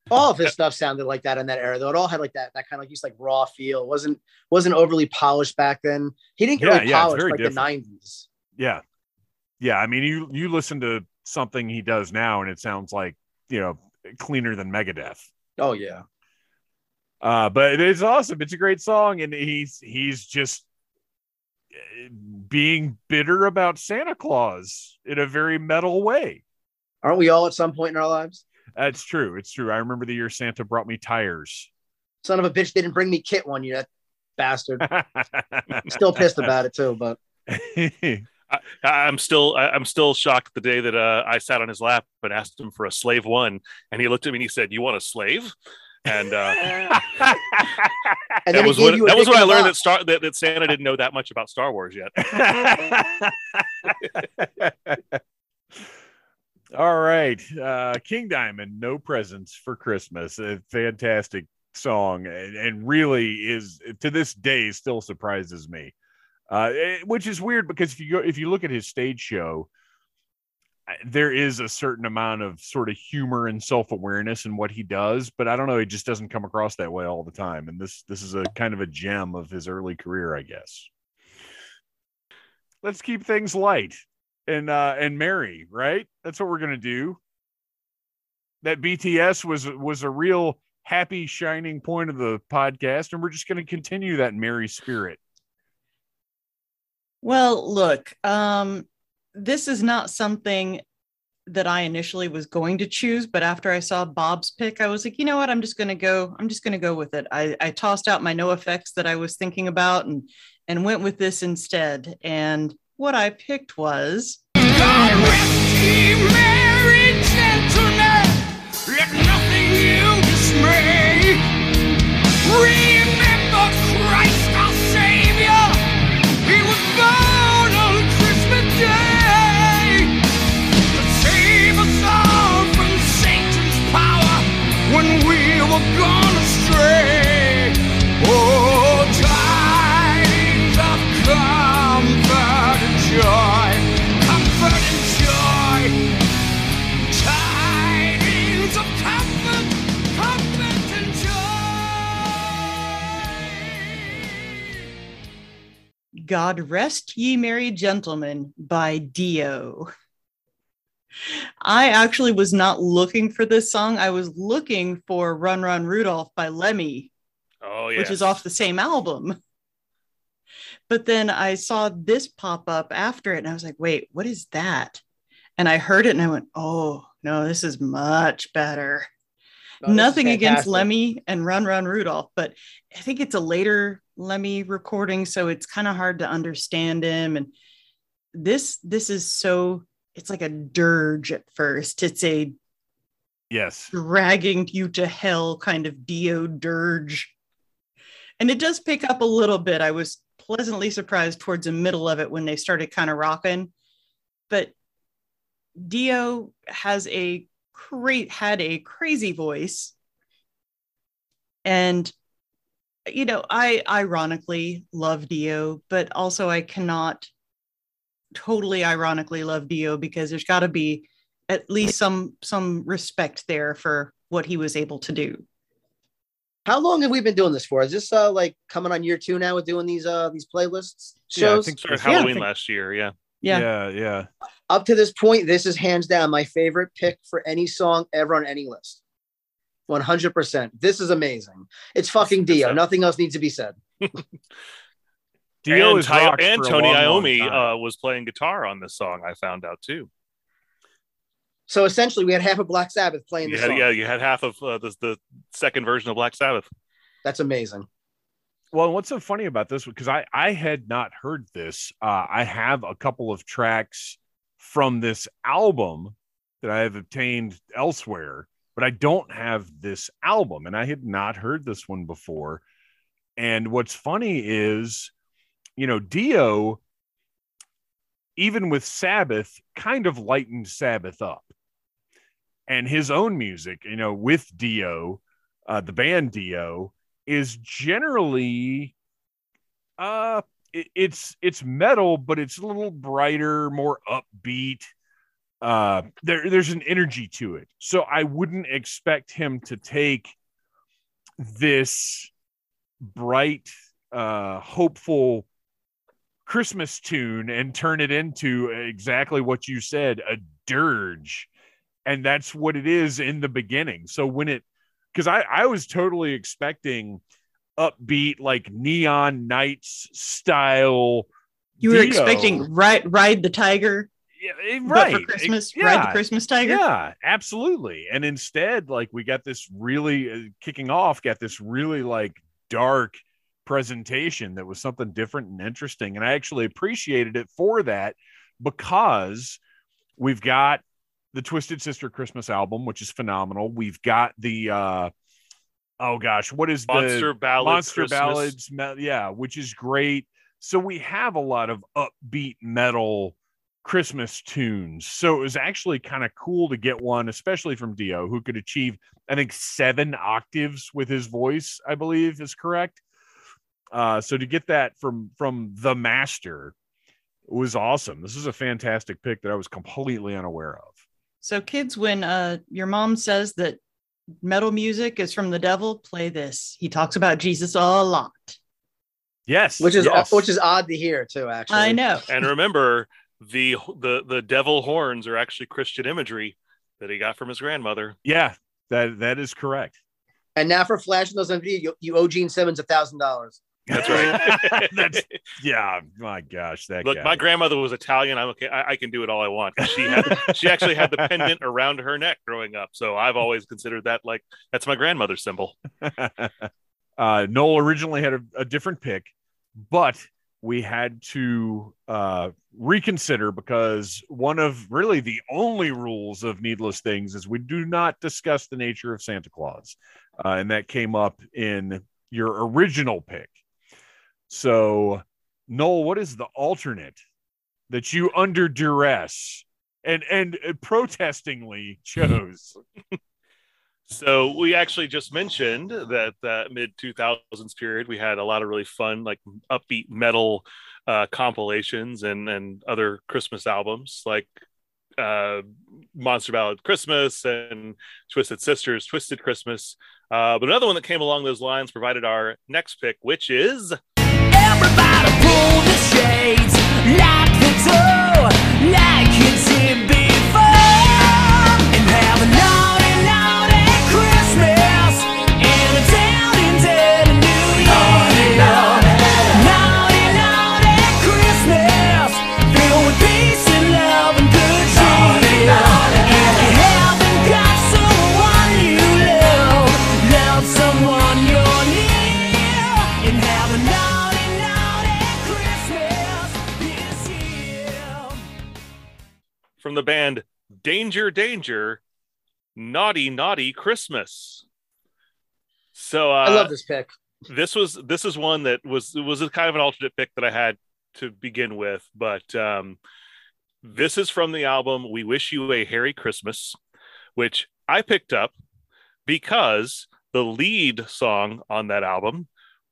All of his stuff sounded like that in that era, though. It all had like that kind of just like raw feel. It wasn't overly polished back then. He didn't get really polished like different. The '90s. Yeah, yeah. I mean, you listen to something he does now, and it sounds like, you know, cleaner than Megadeth. Oh yeah. But it's awesome. It's a great song, and he's just being bitter about Santa Claus in a very metal way. Aren't we all at some point in our lives? That's true. It's true. I remember the year Santa brought me tires. Son of a bitch didn't bring me Kit one, you know, bastard. Still pissed about it too, but I'm still shocked the day that I sat on his lap and asked him for a slave one, and he looked at me and he said, "You want a slave?" And that was when I learned that Santa didn't know that much about Star Wars yet. All right. King Diamond, No Presents for Christmas. A fantastic song, and really is, to this day, still surprises me, which is weird because if you look at his stage show, there is a certain amount of sort of humor and self-awareness in what he does, but I don't know. He just doesn't come across that way all the time. And this is a kind of a gem of his early career, I guess. Let's keep things light. And Mary, right? That's what we're gonna do. That BTS was a real happy shining point of the podcast, and we're just gonna continue that Mary spirit. Well, look, this is not something that I initially was going to choose, but after I saw Bob's pick, I was like, you know what? I'm just gonna go with it. I tossed out my NoFX that I was thinking about and went with this instead. And what I picked was... God rest ye merry gentlemen, let nothing you dismay. Remember Christ our Savior, he was born on Christmas Day to save us all from Satan's power when we were gone astray. Oh, tidings of comfort and joy, tidings of comfort and joy. God Rest Ye Merry Gentlemen by Dio. I actually was not looking for this song. I was looking for Run Run Rudolph by Lemmy. Oh yeah, which is off the same album. But then I saw this pop up after it and I was like, wait, what is that? And I heard it and I went, oh no, this is much better. Oh, nothing against Lemmy and Run Run Rudolph, but I think it's a later Lemmy recording, so it's kind of hard to understand him. And this is so, it's like a dirge at first. It's a dragging you to hell kind of Dio dirge. And it does pick up a little bit. I was pleasantly surprised towards the middle of it when they started kind of rocking. But Dio had a crazy voice. And, you know, I ironically love Dio, but also I cannot totally ironically love Dio because there's got to be at least some respect there for what he was able to do. How long have we been doing this for? Is this like coming on year two now with doing these playlists shows? Yeah, I think started Halloween last year. Yeah. Up to this point, this is hands down my favorite pick for any song ever on any list. 100%. This is amazing. It's fucking Dio. Nothing else needs to be said. Dio is rocked and Tony Iommi was playing guitar on this song. I found out too. So essentially, we had half of Black Sabbath playing the song. Yeah, you had half of the second version of Black Sabbath. That's amazing. Well, what's so funny about this? Because I had not heard this. I have a couple of tracks from this album that I have obtained elsewhere, but I don't have this album, and I had not heard this one before. And what's funny is, you know, Dio, even with Sabbath, kind of lightened Sabbath up. And his own music, you know, with Dio, the band Dio, is generally, it's metal, but it's a little brighter, more upbeat. There's an energy to it. So I wouldn't expect him to take this bright, hopeful Christmas tune and turn it into exactly what you said, a dirge. And that's what it is in the beginning. So when it, because I was totally expecting upbeat, like Neon Knights style. You were expecting Ride the Tiger? Yeah, right. But for Christmas, Ride the Christmas Tiger? Yeah, absolutely. And instead, like, we got this really, got this really like dark presentation that was something different and interesting. And I actually appreciated it for that, because we've got the Twisted Sister Christmas album, which is phenomenal. We've got the Monster Ballads, which is great. So we have a lot of upbeat metal Christmas tunes. So it was actually kind of cool to get one, especially from Dio, who could achieve, I think, 7 octaves with his voice, I believe is correct. So to get that from the master was awesome. This is a fantastic pick that I was completely unaware of. So kids, when your mom says that metal music is from the devil, play this. He talks about Jesus a lot. Yes, which is odd to hear too. Actually, I know. And remember, the devil horns are actually Christian imagery that he got from his grandmother. Yeah, that is correct. And now for flashing those on video, you owe Gene Simmons $1,000. That's right. Yeah, my gosh. Look, my grandmother was Italian. I'm okay. I can do it all I want. She actually had the pendant around her neck growing up. So I've always considered that like that's my grandmother's symbol. Noel originally had a different pick, but we had to reconsider because one of really the only rules of Needless Things is we do not discuss the nature of Santa Claus. And that came up in your original pick. So, Noel, what is the alternate that you, under duress and protestingly, chose? So we actually just mentioned that the mid-2000s period, we had a lot of really fun, like upbeat metal compilations and other Christmas albums, like Monster Ballad Christmas and Twisted Sisters, Twisted Christmas. But another one that came along those lines provided our next pick, which is... Everybody pull the shades, lock the door, like you did before, and have a naughty, naughty Christmas, and a down and dirty new the band Danger Danger, Naughty Naughty Christmas. So I love this pick. This is one that was kind of an alternate pick that I had to begin with, but this is from the album We Wish You a Merry Christmas, which I picked up because the lead song on that album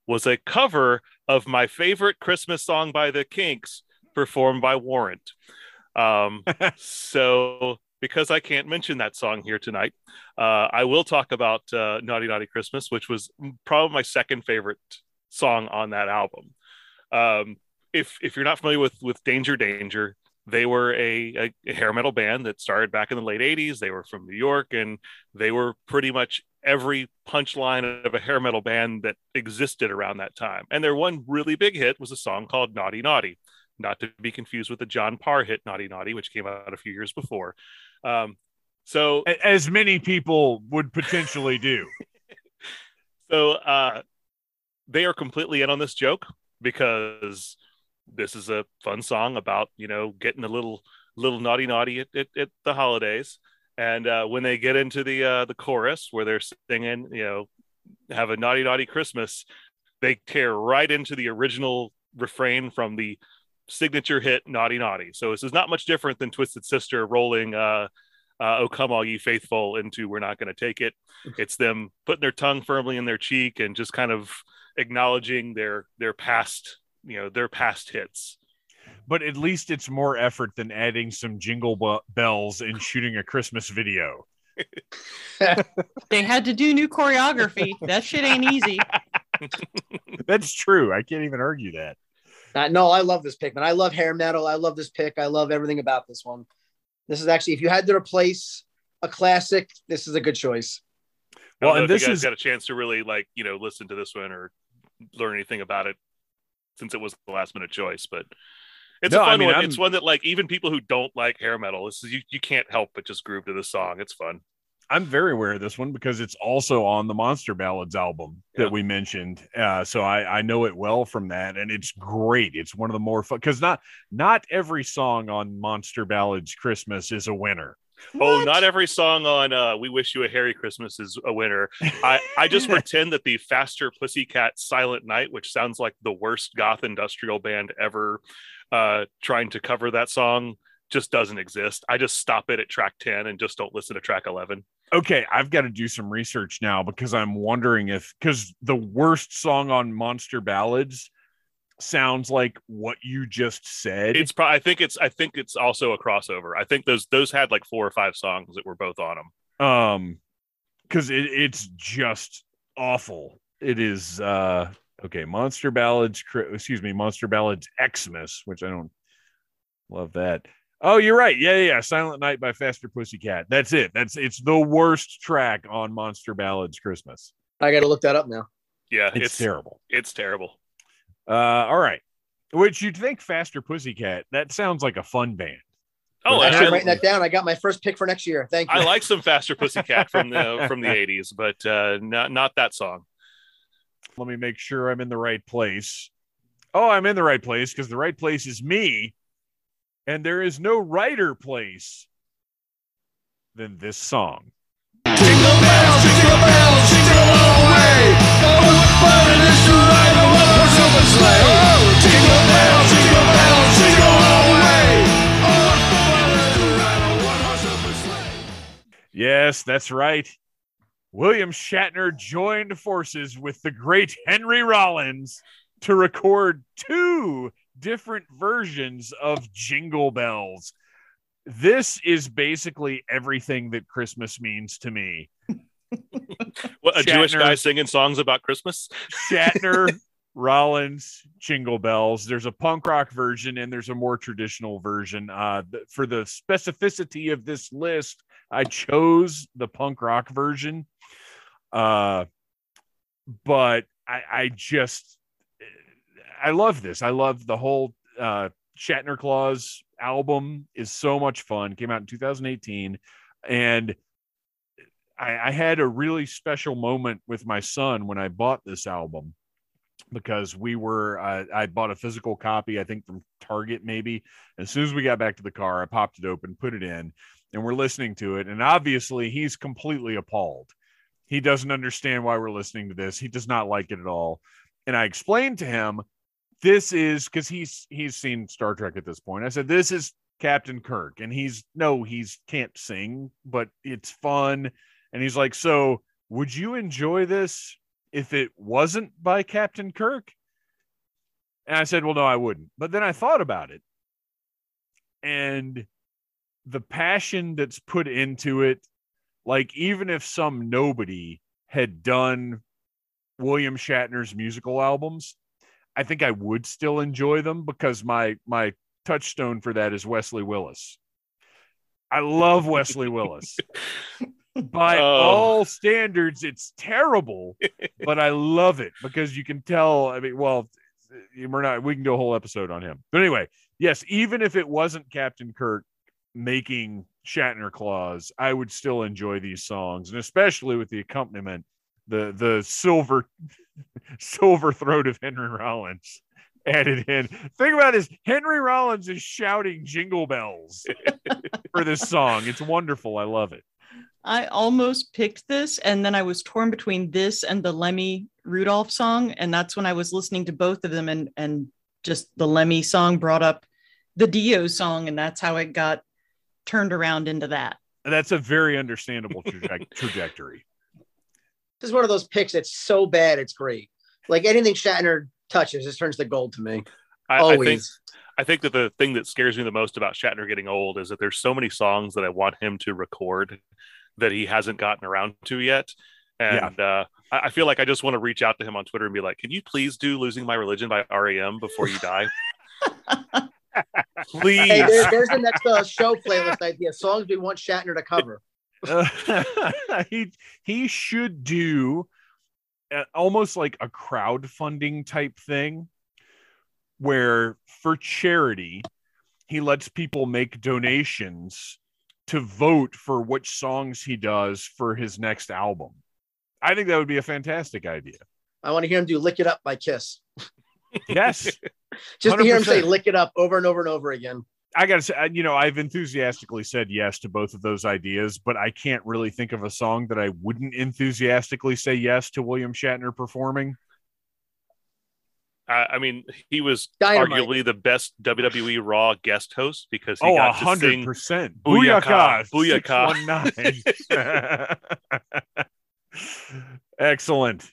was a cover of my favorite Christmas song by the Kinks, performed by Warrant. So because I can't mention that song here tonight, I will talk about Naughty Naughty Christmas, which was probably my second favorite song on that album. If you're not familiar with Danger Danger, they were a hair metal band that started back in the late 80s. They were from New York, and they were pretty much every punchline of a hair metal band that existed around that time. And their one really big hit was a song called Naughty Naughty, not to be confused with the John Parr hit Naughty Naughty, which came out a few years before. So as many people would potentially do. So they are completely in on this joke because this is a fun song about, you know, getting a little naughty naughty at the holidays. And when they get into the chorus where they're singing, you know, have a naughty naughty Christmas, they tear right into the original refrain from the signature hit Naughty Naughty. So this is not much different than Twisted Sister rolling "Oh Come All Ye Faithful" into "We're Not Going to Take It." It's them putting their tongue firmly in their cheek and just kind of acknowledging their past, you know, their past hits. But at least it's more effort than adding some jingle bells and shooting a Christmas video. They had to do new choreography. That shit ain't easy. That's true. I can't even argue that. No, I love this pick, man. I love hair metal. I love this pick. I love everything about this one. This is actually, if you had to replace a classic, this is a good choice. Well, and this is got a chance to really, like, you know, listen to this one or learn anything about it since it was the last minute choice, but it's a fun one. It's one that, like, even people who don't like hair metal, this is, you can't help but just groove to this song. It's fun. I'm very aware of this one because it's also on the Monster Ballads album that we mentioned. So I know it well from that, and it's great. It's one of the more fun because not every song on Monster Ballads Christmas is a winner. What? Oh, not every song on We Wish You a Merry Christmas is a winner. I just pretend that the Faster Pussycat Silent Night, which sounds like the worst goth industrial band ever trying to cover that song, just doesn't exist. I just stop it at track 10 and just don't listen to track 11. Okay, I've got to do some research now because I'm wondering because the worst song on Monster Ballads sounds like what you just said. It's probably, I think it's also a crossover. I think those had like 4 or 5 songs that were both on them. Because it's just awful. It is okay. Monster Ballads, Monster Ballads Xmas, which I don't love that. Oh, you're right. Yeah. Silent Night by Faster Pussycat. That's it. It's the worst track on Monster Ballads Christmas. I got to look that up now. Yeah, it's terrible. It's terrible. All right. Which you'd think Faster Pussycat, that sounds like a fun band. Oh, I'm actually writing that down. I got my first pick for next year. Thank you. I like some Faster Pussycat from the 80s, but not that song. Let me make sure I'm in the right place. Oh, I'm in the right place because the right place is me. And there is no righter place than this song. Jingle bells, jingle bells, jingle all the way. Oh, what fun it is to ride a one-horse open sleigh. Oh, jingle bells, jingle bells, jingle all the way. Oh, what fun it is to ride a one-horse open sleigh. Yes, that's right. William Shatner joined forces with the great Henry Rollins to record 2 different versions of Jingle Bells. This is basically everything that Christmas means to me. What, a Shatner, Jewish guy singing songs about Christmas? Shatner, Rollins, Jingle Bells. There's a punk rock version and there's a more traditional version. For the specificity of this list, I chose the punk rock version. But I love this. I love the whole Shatner Claus album is so much fun. Came out in 2018. And I had a really special moment with my son when I bought this album because we were, I bought a physical copy, I think from Target maybe. As soon as we got back to the car, I popped it open, put it in, and we're listening to it. And obviously he's completely appalled. He doesn't understand why we're listening to this. He does not like it at all. And I explained to him, this is, because he's seen Star Trek at this point. I said, this is Captain Kirk. And he can't sing, but it's fun. And he's like, so would you enjoy this if it wasn't by Captain Kirk? And I said, well, no, I wouldn't. But then I thought about it, and the passion that's put into it, like, even if some nobody had done William Shatner's musical albums, I think I would still enjoy them, because my touchstone for that is Wesley Willis. I love Wesley Willis. By all standards, it's terrible, but I love it because you can tell. I mean, well, we can do a whole episode on him. But anyway, yes, even if it wasn't Captain Kirk making Shatner Claus, I would still enjoy these songs, and especially with the accompaniment, the silver throat of Henry Rollins added in. Think about this: Henry Rollins is shouting jingle bells for this song. It's wonderful. I love it. I almost picked this, and then I was torn between this and the Lemmy Rudolph song. And that's when I was listening to both of them, and just the Lemmy song brought up the Dio song. And that's how it got turned around into that. That's a very understandable trajectory. This is one of those picks that's so bad it's great. Like, anything Shatner touches just turns to gold to me. Always. I think that the thing that scares me the most about Shatner getting old is that there's so many songs that I want him to record that he hasn't gotten around to yet. And I feel like I just want to reach out to him on Twitter and be like, can you please do Losing My Religion by R.E.M. before you die? Please. Hey, there's the next show playlist idea. Songs we want Shatner to cover. He should do almost like a crowdfunding type thing where, for charity, he lets people make donations to vote for which songs he does for his next album. I think that would be a fantastic idea. I want to hear him do Lick It Up by Kiss. Yes. Just 100%. To hear him say Lick It Up over and over and over again. I got to say, I've enthusiastically said yes to both of those ideas, but I can't really think of a song that I wouldn't enthusiastically say yes to William Shatner performing. I mean, he was Dynamite, arguably the best WWE Raw guest host, because he got to 100%. Sing Booyaka! Booyaka! 619. Excellent.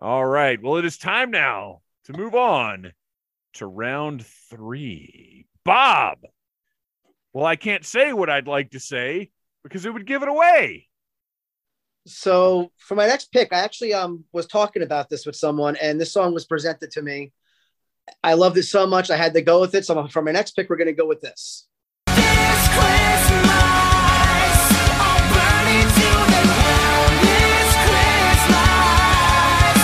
All right. Well, it is time now to move on to round three. Bob! Well, I can't say what I'd like to say because it would give it away. So for my next pick, I actually was talking about this with someone, and this song was presented to me. I love this so much, I had to go with it. So for my next pick, we're going to go with this. This Christmas, I'll burn into the ground. This Christmas,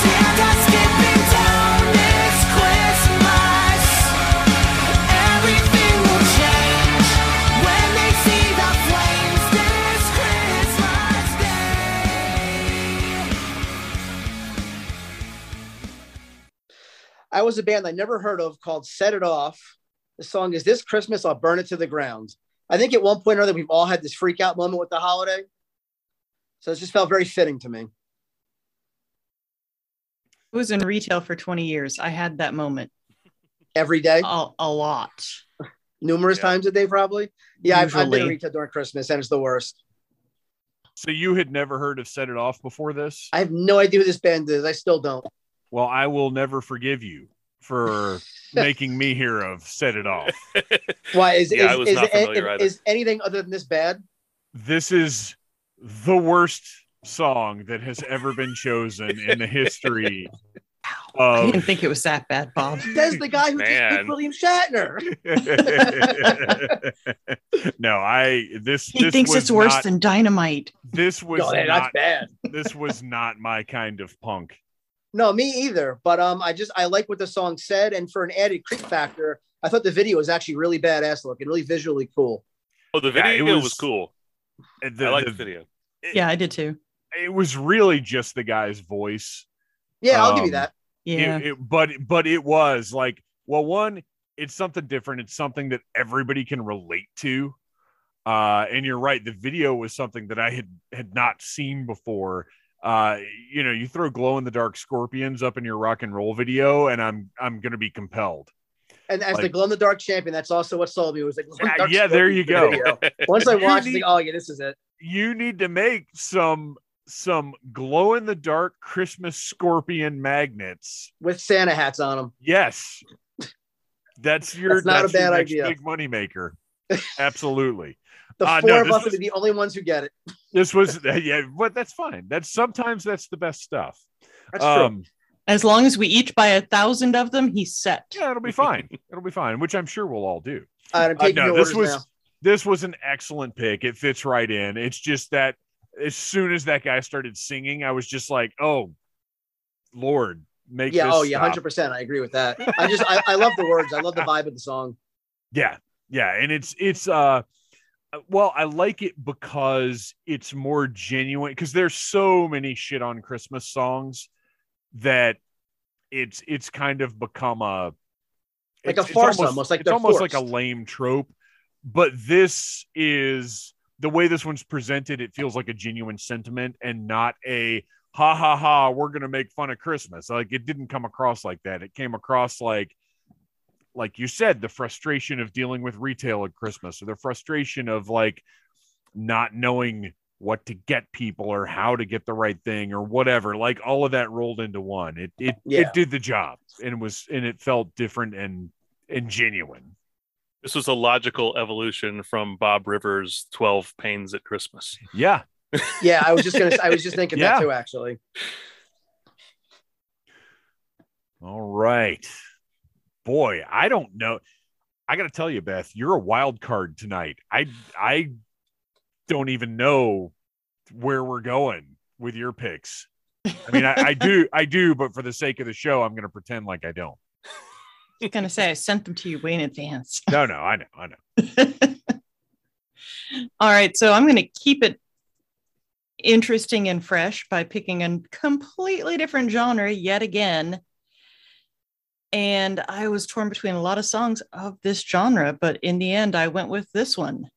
Santa's skipping down. This Christmas, everything will change when they see the flames. This Christmas. I was a band I never heard of called Set It Off. The song is This Christmas, I'll Burn It to the Ground. I think at one point or another, we've all had this freak out moment with the holiday. So it just felt very fitting to me. It was in retail for 20 years. I had that moment. Every day? A lot. Numerous times a day, probably. Yeah, I've been in retail during Christmas, and it's the worst. So you had never heard of Set It Off before this? I have no idea who this band is. I still don't. Well, I will never forgive you for making me hear of Set It Off. Why? Is anything other than this bad? This is the worst song that has ever been chosen in the history. I didn't think it was that bad, Bob. That's the guy who just picked William Shatner. He thinks it's worse than Dynamite. That's bad. This was not my kind of punk. No, me either. But I like what the song said, and for an added creep factor, I thought the video was actually really badass looking, really visually cool. Oh, the video was cool. I like the video. I did too. It was really just the guy's voice. Yeah, I'll give you that. Yeah. But it was like, well, one, it's something different. It's something that everybody can relate to. And you're right. The video was something that I had not seen before. You know, you throw glow in the dark scorpions up in your rock and roll video, and I'm going to be compelled. And as like, the glow in the dark champion, that's also what sold me. It was like, yeah, there you go. Once I watched the, oh yeah, this is it. You need to make some glow in the dark Christmas scorpion magnets with Santa hats on them. Yes. That's your, that's not that's a bad idea. Big moneymaker. Absolutely. The four of us are the only ones who get it. This was, yeah, but that's fine. That's sometimes that's the best stuff. That's true. As long as we each buy 1,000 of them, he's set. Yeah, it'll be fine. It'll be fine, which I'm sure we'll all do. I'm taking no, this was now. This was an excellent pick. It fits right in. It's just that as soon as that guy started singing, I was just like, "Oh, Lord, make yeah, this oh yeah, 100%. I agree with that. I love the words. I love the vibe of the song. Yeah, yeah, and it's. Well, I like it because it's more genuine, because there's so many shit on Christmas songs that it's kind of become a like a farce, almost like it's almost like a lame trope. But this is the way this one's presented. It feels like a genuine sentiment and not a ha ha ha, we're going to make fun of Christmas. Like it didn't come across like that. It came across like you said, the frustration of dealing with retail at Christmas, or the frustration of like not knowing what to get people or how to get the right thing or whatever, like all of that rolled into one. It did the job, and it felt different and genuine. This was a logical evolution from Bob Rivers' 12 Pains at Christmas. Yeah. Yeah. I was just thinking that too, actually. All right. Boy, I don't know. I got to tell you, Beth, you're a wild card tonight. I don't even know where we're going with your picks. I mean, I do, but for the sake of the show, I'm going to pretend like I don't. You're going to say I sent them to you way in advance. No, I know. All right, so I'm going to keep it interesting and fresh by picking a completely different genre yet again. And I was torn between a lot of songs of this genre, but in the end, I went with this one.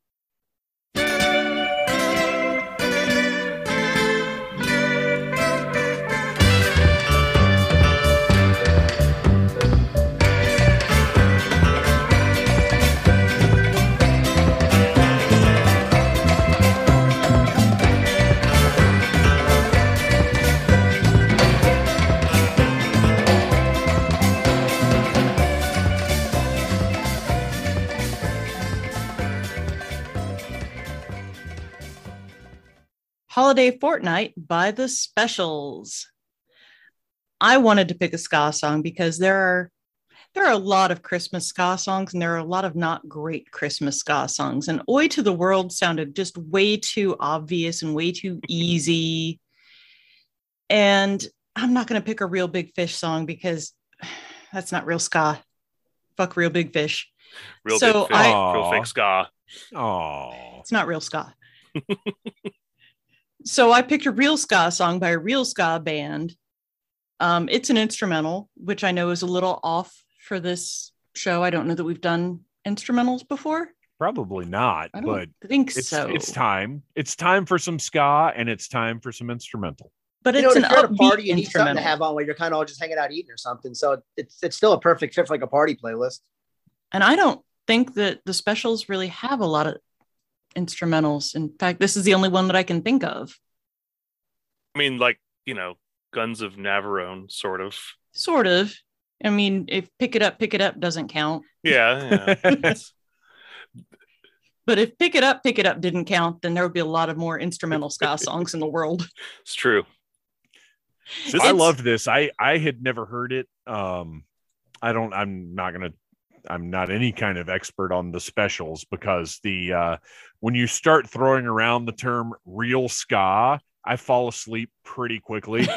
Holiday Fortnight by The Specials. I wanted to pick a ska song because there are a lot of Christmas ska songs, and there are a lot of not great Christmas ska songs. And Oi to the World sounded just way too obvious and way too easy. And I'm not going to pick a Real Big Fish song because that's not real ska. Fuck Real Big Fish. Real Big Fish. Real fake ska. Oh, it's not real ska. So I picked a real ska song by a real ska band. It's an instrumental, which I know is a little off for this show. I don't know that we've done instrumentals before. Probably not, but I think so. It's time. It's time for some ska, and it's time for some instrumental. But it's an upbeat party and instrumental. Something to have on where you're kind of all just hanging out eating or something. So it's still a perfect fit for like a party playlist. And I don't think that The Specials really have a lot of instrumentals. In fact, this is the only one that I can think of. I mean, like, you know, Guns of Navarone, sort of. I mean, if Pick It Up doesn't count. Yeah. But if Pick It Up didn't count, then there would be a lot of more instrumental ska songs in the world. It's true. I loved this. I had never heard it. I'm not any kind of expert on The Specials, because when you start throwing around the term real ska, I fall asleep pretty quickly,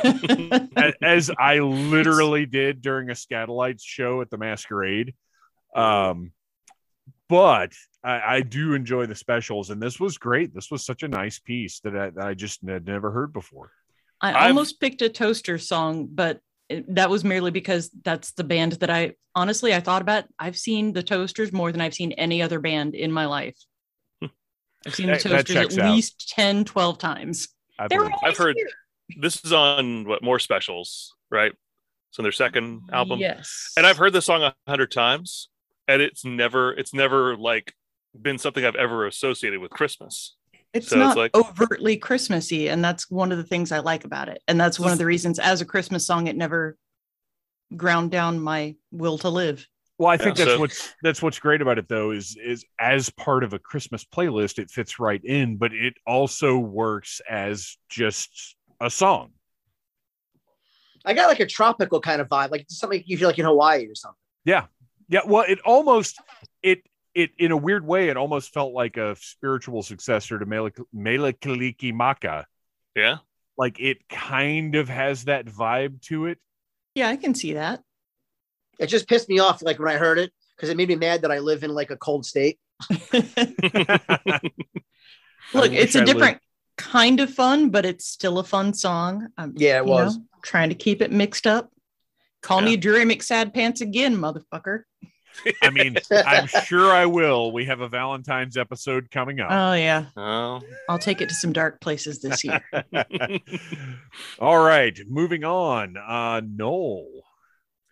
as I literally did during a Scatolites show at the Masquerade. But I do enjoy The Specials, and this was great. This was such a nice piece that I just had never heard before. I almost picked a Toaster song, but that was merely because that's the band that I honestly, I thought about. I've seen the Toasters more than I've seen any other band in my life. I've seen the Toasters at least 10, 12 times. I've heard this is on what, More Specials, right? It's on their second album. Yes. And I've heard this song 100 times and it's never like been something I've ever associated with Christmas. It's not overtly Christmassy, and that's one of the things I like about it. And that's one of the reasons, as a Christmas song, it never ground down my will to live. Well, I think that's what's great about it, though, is as part of a Christmas playlist, it fits right in, but it also works as just a song. I got like a tropical kind of vibe, like something you feel like in Hawaii or something. Yeah. Well, it in a weird way, it almost felt like a spiritual successor to Mele Kalikimaka. Yeah, like it kind of has that vibe to it. Yeah, I can see that. It just pissed me off, like when I heard it, because it made me mad that I live in like a cold state. Look, it's a different kind of fun, but it's still a fun song. It was trying to keep it mixed up. Call me Dreary McSad Pants again, motherfucker. I mean, I'm sure I will. We have a Valentine's episode coming up. Oh, yeah. Oh. I'll take it to some dark places this year. All right. Moving on. Noel,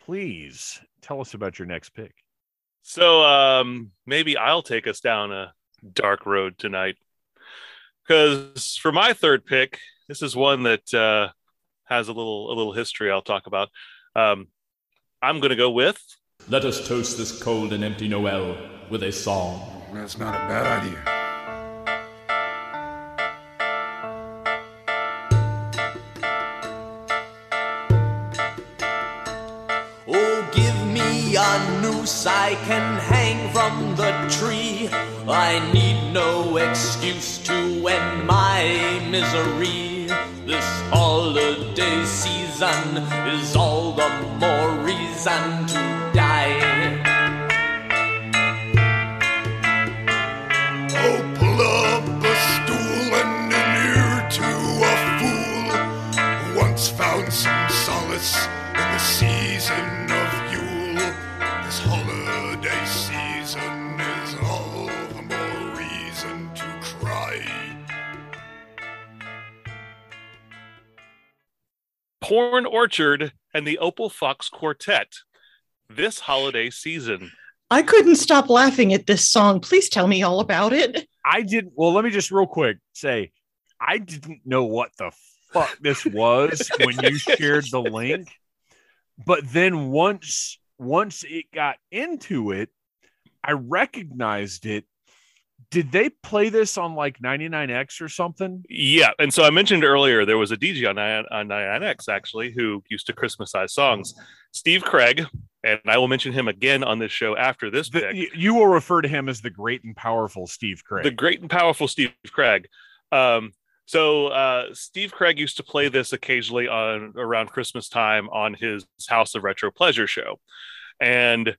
please tell us about your next pick. So maybe I'll take us down a dark road tonight. Because for my third pick, this is one that has a little history I'll talk about. I'm going to go with... Let us toast this cold and empty Noel with a song. That's not a bad idea. Oh, give me a noose I can hang from the tree. I need no excuse to end my misery. This holiday season is all the more reason to die. Oh, pull up a stool and an ear to a fool who once found some solace in the season of Yule. This holiday season is all the more reason to cry. Porn Orchard and the Opal Fox Quartet. This holiday season. I couldn't stop laughing at this song. Please tell me all about it. I didn't. Well, let me just real quick say, I didn't know what the fuck this was when you shared the link. But then once it got into it, I recognized it. Did they play this on like 99X or something? Yeah. And so I mentioned earlier, there was a DJ on 99X actually who used to Christmasize songs, Steve Craig. And I will mention him again on this show after this pick. You will refer to him as the great and powerful Steve Craig. The great and powerful Steve Craig. So Steve Craig used to play this occasionally on around Christmas time on his House of Retro Pleasure show. And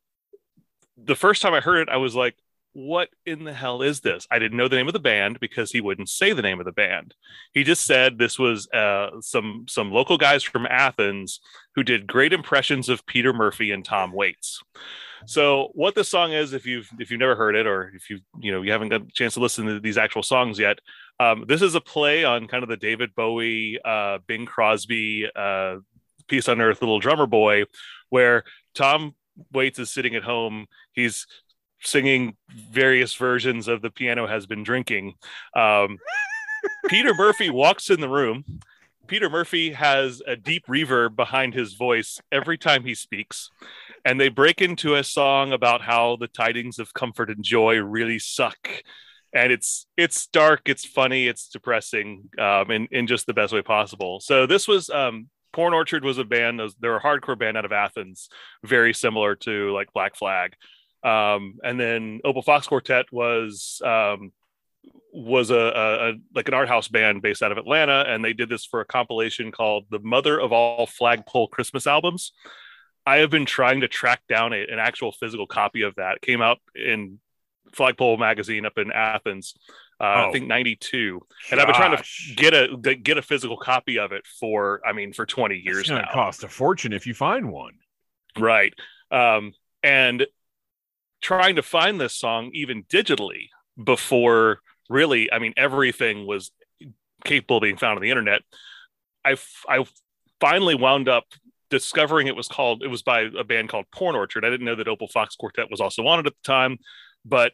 the first time I heard it, I was like, what in the hell is this? I didn't know the name of the band because he wouldn't say the name of the band. He just said this was some local guys from Athens who did great impressions of Peter Murphy and Tom Waits. So what this song is, if you've never heard it, or if you haven't got a chance to listen to these actual songs yet, this is a play on kind of the David Bowie, Bing Crosby, Peace on Earth, Little Drummer Boy, where Tom Waits is sitting at home. He's singing various versions of The Piano Has Been Drinking. Peter Murphy walks in the room. Peter Murphy has a deep reverb behind his voice every time he speaks. And they break into a song about how the tidings of comfort and joy really suck. And it's dark, it's funny, it's depressing, in just the best way possible. So this was... Porn Orchard was a band. They're a hardcore band out of Athens, very similar to like Black Flag. And then Opal Fox Quartet was like an art house band based out of Atlanta. And they did this for a compilation called The Mother of All Flagpole Christmas Albums. I have been trying to track down an actual physical copy of that. It came out in Flagpole magazine up in Athens. I think 92. Gosh. And I've been trying to get a physical copy of it for 20 years. It's gonna cost a fortune if you find one. Right. And trying to find this song even digitally before really, everything was capable of being found on the internet. I finally wound up discovering it was by a band called Porn Orchard. I didn't know that Opal Fox Quartet was also on it at the time, but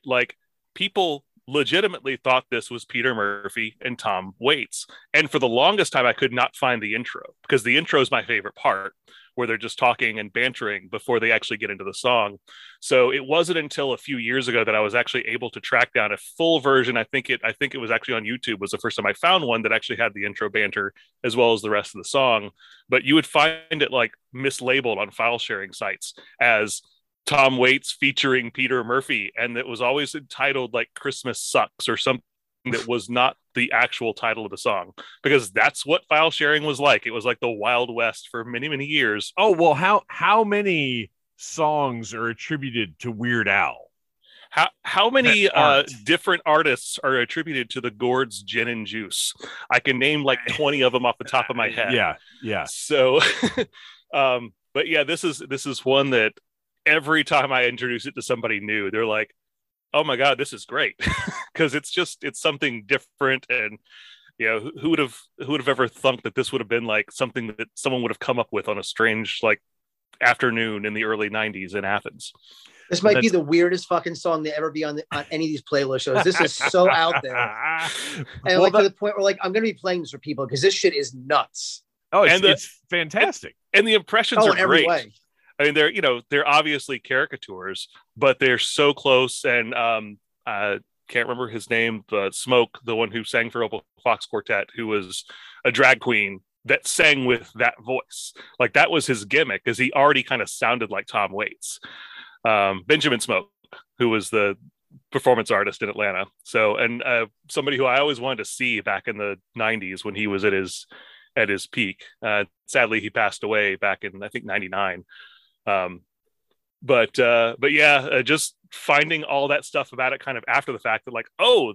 people legitimately thought this was Peter Murphy and Tom Waits. And for the longest time, I could not find the intro, because the intro is my favorite part, where they're just talking and bantering before they actually get into the song. So it wasn't until a few years ago that I was actually able to track down a full version. I think it was actually on YouTube, was the first time I found one that actually had the intro banter as well as the rest of the song. But you would find it mislabeled on file sharing sites as Tom Waits featuring Peter Murphy. And it was always entitled Christmas Sucks or something that was not the actual title of the song, because that's what file sharing was like. It was like the Wild West for many, many years. Oh, well, how many songs are attributed to Weird Al? How many different artists are attributed to the Gourds Gin and Juice? I can name 20 of them off the top of my head. Yeah. So, but yeah, this is one that every time I introduce it to somebody new, they're like, oh my God, this is great. Because it's something different. And who would have ever thunk that this would have been something that someone would have come up with on a strange afternoon in the early 90s in Athens. This might be the weirdest fucking song to ever be on any of these playlist shows. This is so out there. And to the point where I'm going to be playing this for people, because this shit is nuts. Oh, it's fantastic. And the impressions are great. Way. They're they're obviously caricatures, but they're so close. And can't remember his name, but Smoke, the one who sang for Opal Fox Quartet, who was a drag queen that sang with that voice. That was his gimmick, because he already kind of sounded like Tom Waits. Benjamin Smoke, who was the performance artist in Atlanta. So, and somebody who I always wanted to see back in the 90s when he was at his peak. Sadly, he passed away back in, I think, 99. But just finding all that stuff about it kind of after the fact, that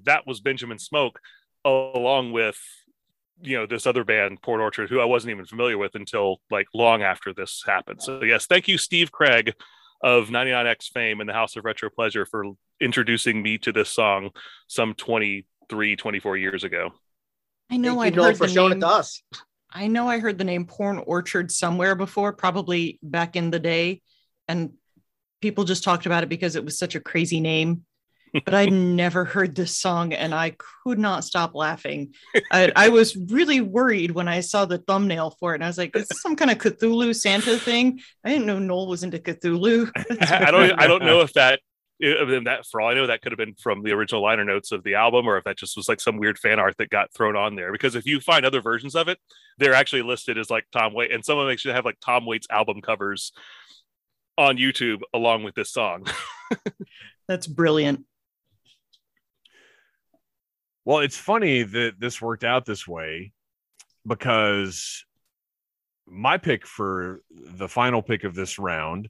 that was Benjamin Smoke, along with this other band, Port Orchard, who I wasn't even familiar with until long after this happened. So yes, thank you, Steve Craig of 99X fame and the House of Retro Pleasure, for introducing me to this song some 24 years ago. I know I'd heard for showing it to us. I know I heard the name Porn Orchard somewhere before, probably back in the day, and people just talked about it because it was such a crazy name, but I'd never heard this song, and I could not stop laughing. I was really worried when I saw the thumbnail for it, and I was like, "This is some kind of Cthulhu Santa thing." I didn't know Noel was into Cthulhu. I don't know if that. For all I know, that could have been from the original liner notes of the album, or if that just was some weird fan art that got thrown on there. Because if you find other versions of it, they're actually listed as Tom Waits, and someone makes sure to have Tom Waits album covers on YouTube along with this song. That's brilliant. Well, it's funny that this worked out this way, because my pick for the final pick of this round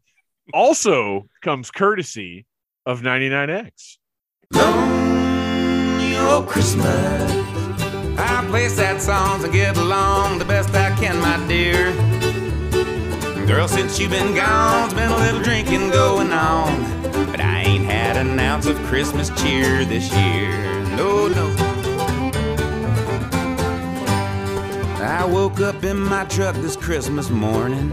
also comes courtesy of 99X. Lonely old Christmas. I play sad songs and get along the best I can, my dear. Girl, since you've been gone, there's been a little drinking going on, but I ain't had an ounce of Christmas cheer this year. No. I woke up in my truck this Christmas morning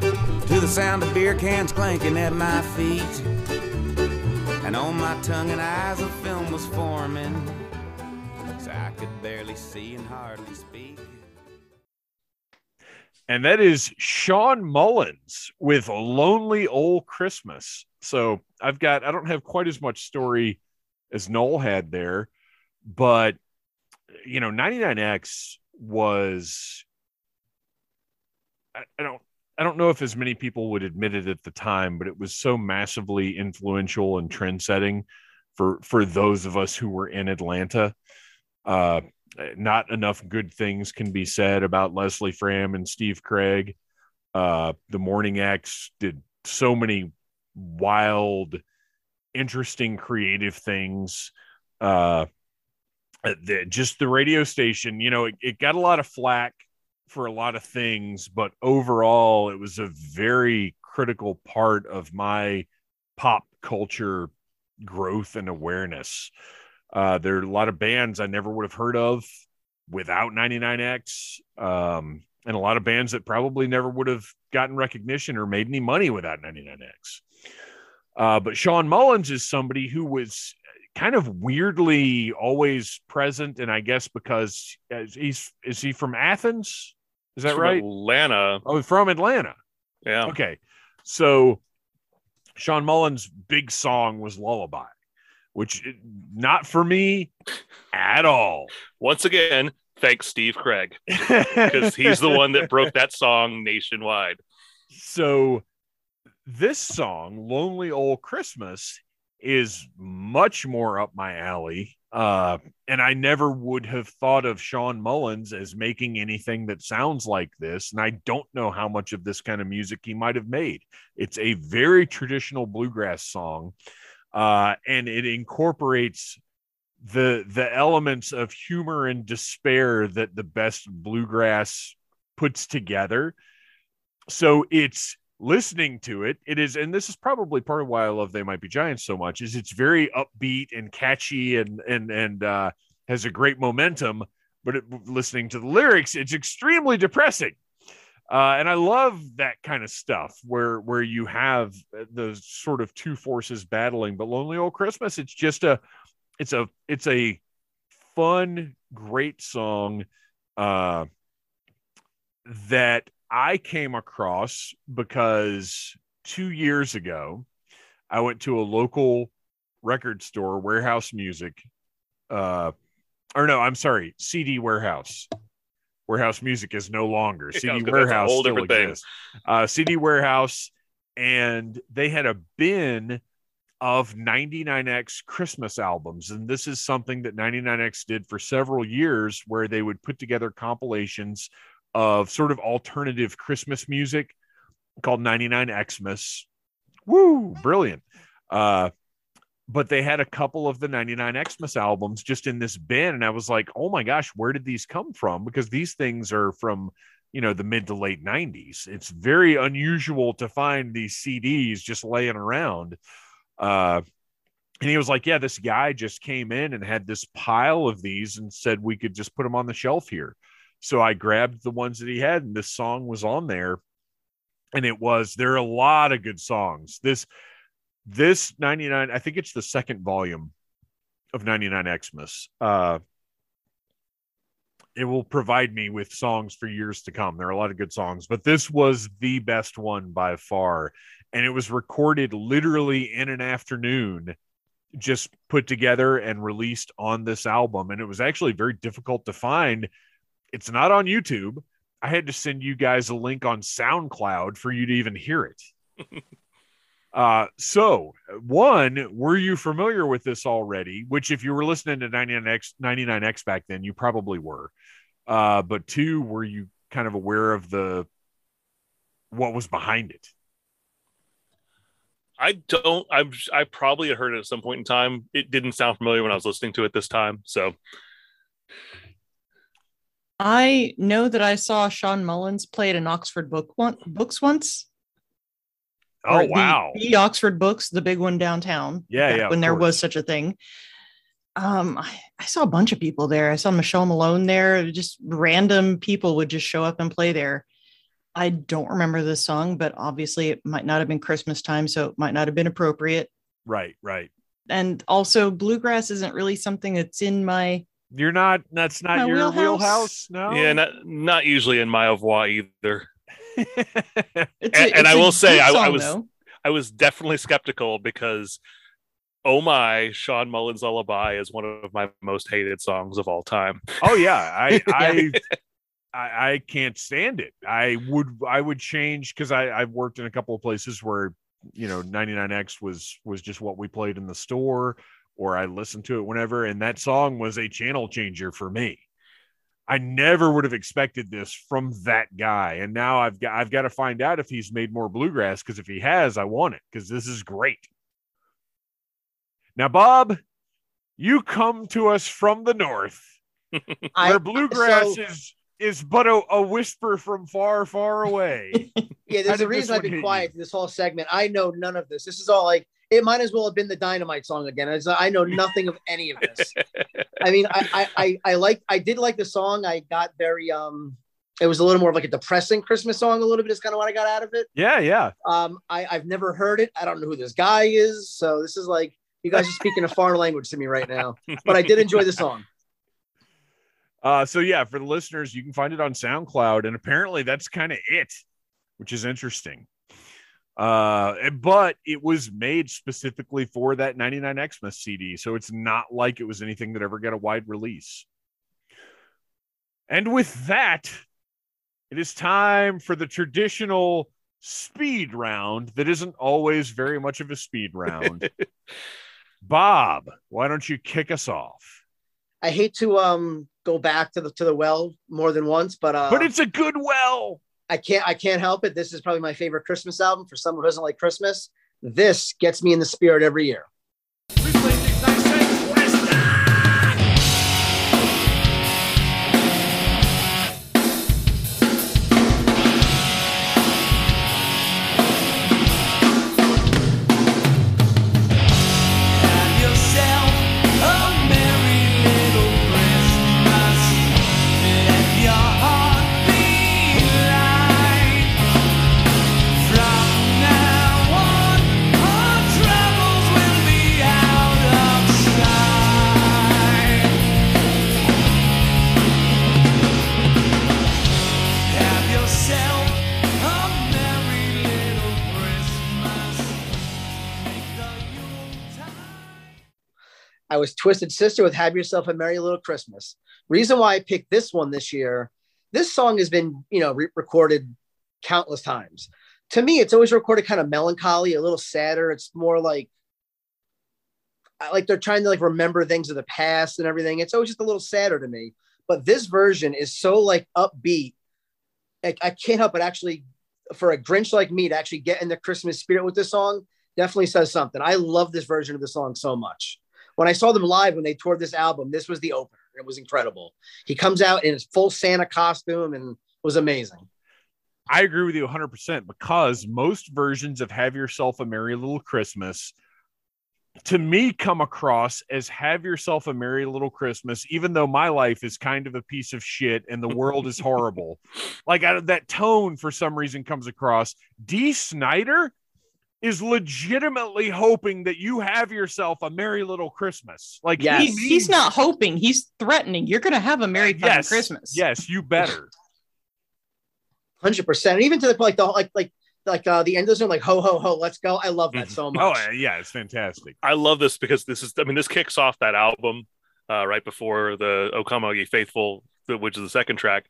to the sound of beer cans clanking at my feet, and on my tongue and eyes a film was forming, so I could barely see and hardly speak. And that is Sean Mullins with Lonely Old Christmas. So I don't have quite as much story as Noel had there, but 99X was, I don't know if as many people would admit it at the time, but it was so massively influential and trend-setting for those of us who were in Atlanta. Not enough good things can be said about Leslie Fram and Steve Craig. The Morning X did so many wild, interesting, creative things. just the radio station, you know, it got a lot of flack for a lot of things, but overall it was a very critical part of my pop culture growth and awareness. There are a lot of bands I never would have heard of without 99X, and a lot of bands that probably never would have gotten recognition or made any money without 99X. But Sean Mullins is somebody who was kind of weirdly always present, and I guess because is he from Athens? Is that right? Atlanta. Oh, from Atlanta. Yeah. Okay. So Sean Mullins' big song was Lullaby, which not for me at all. Once again, thanks Steve Craig, because he's the one that broke that song nationwide. So this song, Lonely Old Christmas, is much more up my alley. And I never would have thought of Sean Mullins as making anything that sounds like this. And I don't know how much of this kind of music he might have made. It's a very traditional bluegrass song. And it incorporates the elements of humor and despair that the best bluegrass puts together. So it's listening to it. It is, and this is probably part of why I love They Might Be Giants so much, is it's very upbeat and catchy and has a great momentum. But listening to the lyrics, it's extremely depressing. And I love that kind of stuff where you have the sort of two forces battling, but Lonely Old Christmas, it's just a fun, great song that I came across because 2 years ago, I went to a local record store, Warehouse Music, CD Warehouse. Warehouse Music is no longer. CD Warehouse still exists. CD Warehouse, and they had a bin of 99X Christmas albums, and this is something that 99X did for several years, where they would put together compilations of sort of alternative Christmas music called 99Xmas. Woo, brilliant. But they had a couple of the 99Xmas albums just in this bin. And I was like, oh my gosh, where did these come from? Because these things are from, you know, the mid to late 90s. It's very unusual to find these CDs just laying around. And he was like, yeah, this guy just came in and had this pile of these and said we could just put them on the shelf here. So I grabbed the ones that he had, and this song was on there. And there are a lot of good songs. This 99, I think it's the second volume of 99Xmas. It will provide me with songs for years to come. There are a lot of good songs, but this was the best one by far. And it was recorded literally in an afternoon, just put together and released on this album. And it was actually very difficult to find. It's not on YouTube. I had to send you guys a link on SoundCloud for you to even hear it. So one, were you familiar with this already? Which if you were listening to 99X back then, you probably were. But two, were you kind of aware of what was behind it? I probably heard it at some point in time. It didn't sound familiar when I was listening to it this time. So I know that I saw Sean Mullins play at an Oxford Books once. Oh, wow. The Oxford Books, the big one downtown. Yeah. When there was such a thing. I saw a bunch of people there. I saw Michelle Malone there. Just random people would just show up and play there. I don't remember this song, but obviously it might not have been Christmas time, so it might not have been appropriate. Right. And also bluegrass isn't really something that's in my... You're not. That's not my wheelhouse. No. Yeah, not usually in my au revoir either. And I will say, I was definitely skeptical because, oh my, Sean Mullins' Lullaby is one of my most hated songs of all time. Oh yeah, I can't stand it. I would change, because I've worked in a couple of places where, you know, 99X was just what we played in the store, or I listened to it whenever, and that song was a channel changer for me. I never would have expected this from that guy, and now I've got to find out if he's made more bluegrass, because if he has, I want it, because this is great. Now, Bob, You come to us from the north, where bluegrass is but a whisper from far, far away. Yeah, there's a reason I've been quiet for this whole segment. I know none of this. This is all like, it might as well have been the Dynamite song again. I know nothing of any of this. I mean, I did like the song. I got very, it was a little more of like a depressing Christmas song, a little bit is kind of what I got out of it. Yeah, yeah. I've never heard it. I don't know who this guy is. So this is like, you guys are speaking a foreign language to me right now, but I did enjoy the song. So yeah, for the listeners, you can find it on SoundCloud, and apparently that's kind of it, which is interesting. But it was made specifically for that 99 Xmas CD, so it's not like it was anything that ever got a wide release. And with that, it is time for the traditional speed round that isn't always very much of a speed round. Bob, why don't you kick us off? I hate to go back to the well more than once, but it's a good well. I can't help it. This is probably my favorite Christmas album. For someone who doesn't like Christmas, this gets me in the spirit every year. I was Twisted Sister with Have Yourself a Merry Little Christmas. Reason why I picked this one this year, this song has been, recorded countless times. To me, it's always recorded kind of melancholy, a little sadder. It's more like they're trying to like remember things of the past and everything. It's always just a little sadder to me. But this version is so like upbeat. I can't help but actually, for a Grinch like me to actually get in the Christmas spirit with this song, definitely says something. I love this version of the song so much. When I saw them live, when they toured this album, this was the opener. It was incredible. He comes out in his full Santa costume and was amazing. I agree with you 100% because most versions of Have Yourself a Merry Little Christmas, to me, come across as Have Yourself a Merry Little Christmas, even though my life is kind of a piece of shit and the world is horrible. Like out of that tone, for some reason, comes across. Dee Snider is legitimately hoping that you have yourself a merry little Christmas. Like yes. He's not hoping, he's threatening. You're going to have a merry yes. Christmas. Yes, you better. 100%. Even to the like the like the end of the like ho ho ho, let's go. I love that so much. Oh yeah, it's fantastic. I love this because this kicks off that album right before the O Come All Ye Faithful, which is the second track,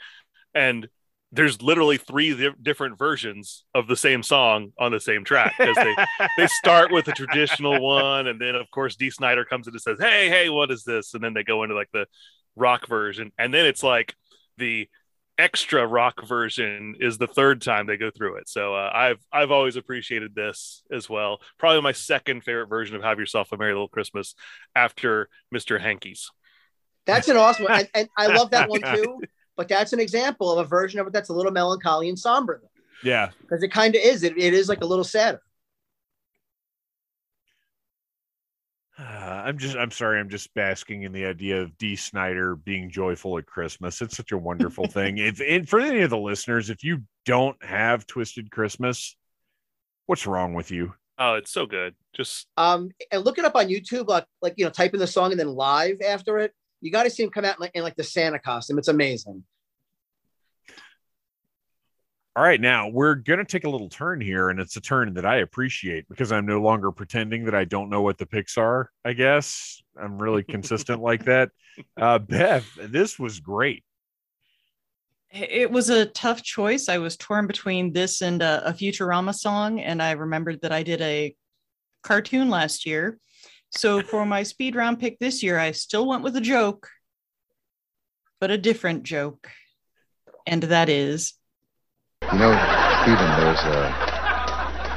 and there's literally three different versions of the same song on the same track. They start with the traditional one. And then of course, Dee Snider comes in and says, Hey, what is this? And then they go into like the rock version. And then it's like the extra rock version is the third time they go through it. So I've always appreciated this as well. Probably my second favorite version of Have Yourself a Merry Little Christmas after Mr. Hanky's. That's an awesome one. And I love that one too. But that's an example of a version of it that's a little melancholy and somber. Yeah. Because it kind of is. It is like a little sadder. I'm sorry. I'm just basking in the idea of Dee Snider being joyful at Christmas. It's such a wonderful thing. And for any of the listeners, if you don't have Twisted Christmas, what's wrong with you? Oh, it's so good. Just and look it up on YouTube, type in the song and then live after it. You got to see him come out in the Santa costume. It's amazing. All right. Now we're going to take a little turn here, and it's a turn that I appreciate because I'm no longer pretending that I don't know what the picks are, I guess. I'm really consistent like that. Beth, this was great. It was a tough choice. I was torn between this and a Futurama song. And I remembered that I did a cartoon last year. So for my speed round pick this year, I still went with a joke, but a different joke. And that is... Stephen, there's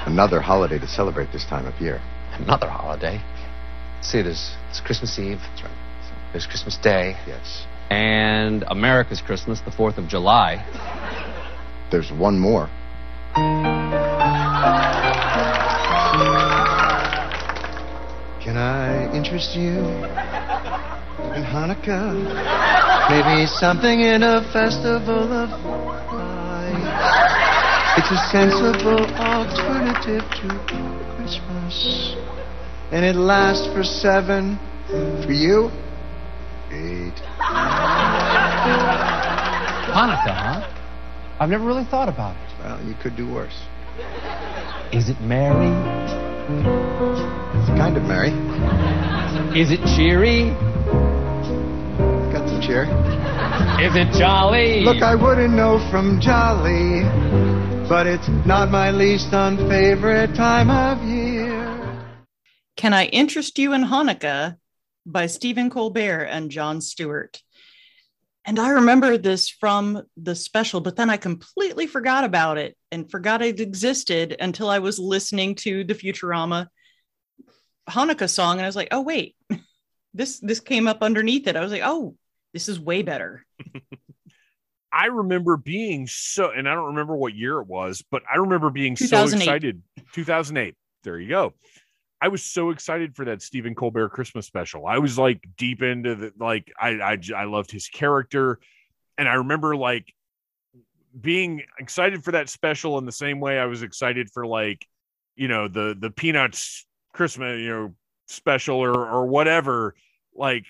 another holiday to celebrate this time of year. Another holiday? see, it's Christmas Eve. That's right. There's Christmas Day. Yes. And America's Christmas, the 4th of July. There's one more. Can I interest you in Hanukkah? Maybe something in a festival of lights. It's a sensible alternative to Christmas. And it lasts for 7. For you, 8. Hanukkah, huh? I've never really thought about it. Well, you could do worse. Is it merry? It's kind of merry. Is it cheery? It's got some cheer. Is it jolly? Look, I wouldn't know from jolly, but it's not my least unfavorite time of year. Can I Interest You in Hanukkah by Stephen Colbert and Jon Stewart. And I remember this from the special, but then I completely forgot about it and forgot it existed until I was listening to the Futurama Hanukkah song. And I was like, oh, wait, this came up underneath it. I was like, oh, this is way better. I remember being so, and I don't remember what year it was, but I remember being so excited. 2008. There you go. I was so excited for that Stephen Colbert Christmas special. I was like deep into the, like, I loved his character. And I remember like being excited for that special in the same way I was excited for, like, you know, the Peanuts Christmas, you know, special or whatever, like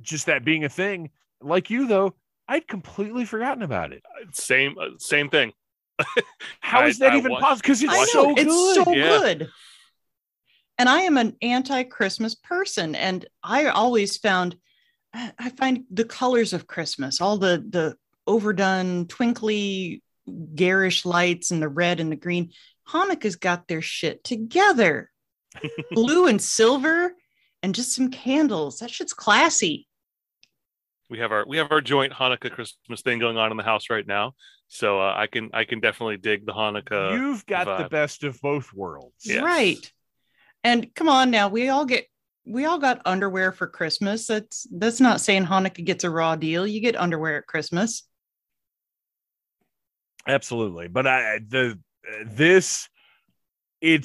just that being a thing. Like you though, I'd completely forgotten about it. Same thing. How is that even possible? Cause it's so good. It's so good. And I am an anti-Christmas person, and I always find the colors of Christmas, all the overdone, twinkly, garish lights and the red and the green. Hanukkah's got their shit together. Blue and silver and just some candles. That shit's classy. We have our joint Hanukkah Christmas thing going on in the house right now. So I can definitely dig the Hanukkah. You've got vibe. The best of both worlds. Yes. Right. And come on now, we all got underwear for Christmas. That's not saying Hanukkah gets a raw deal. You get underwear at Christmas. Absolutely. But it's in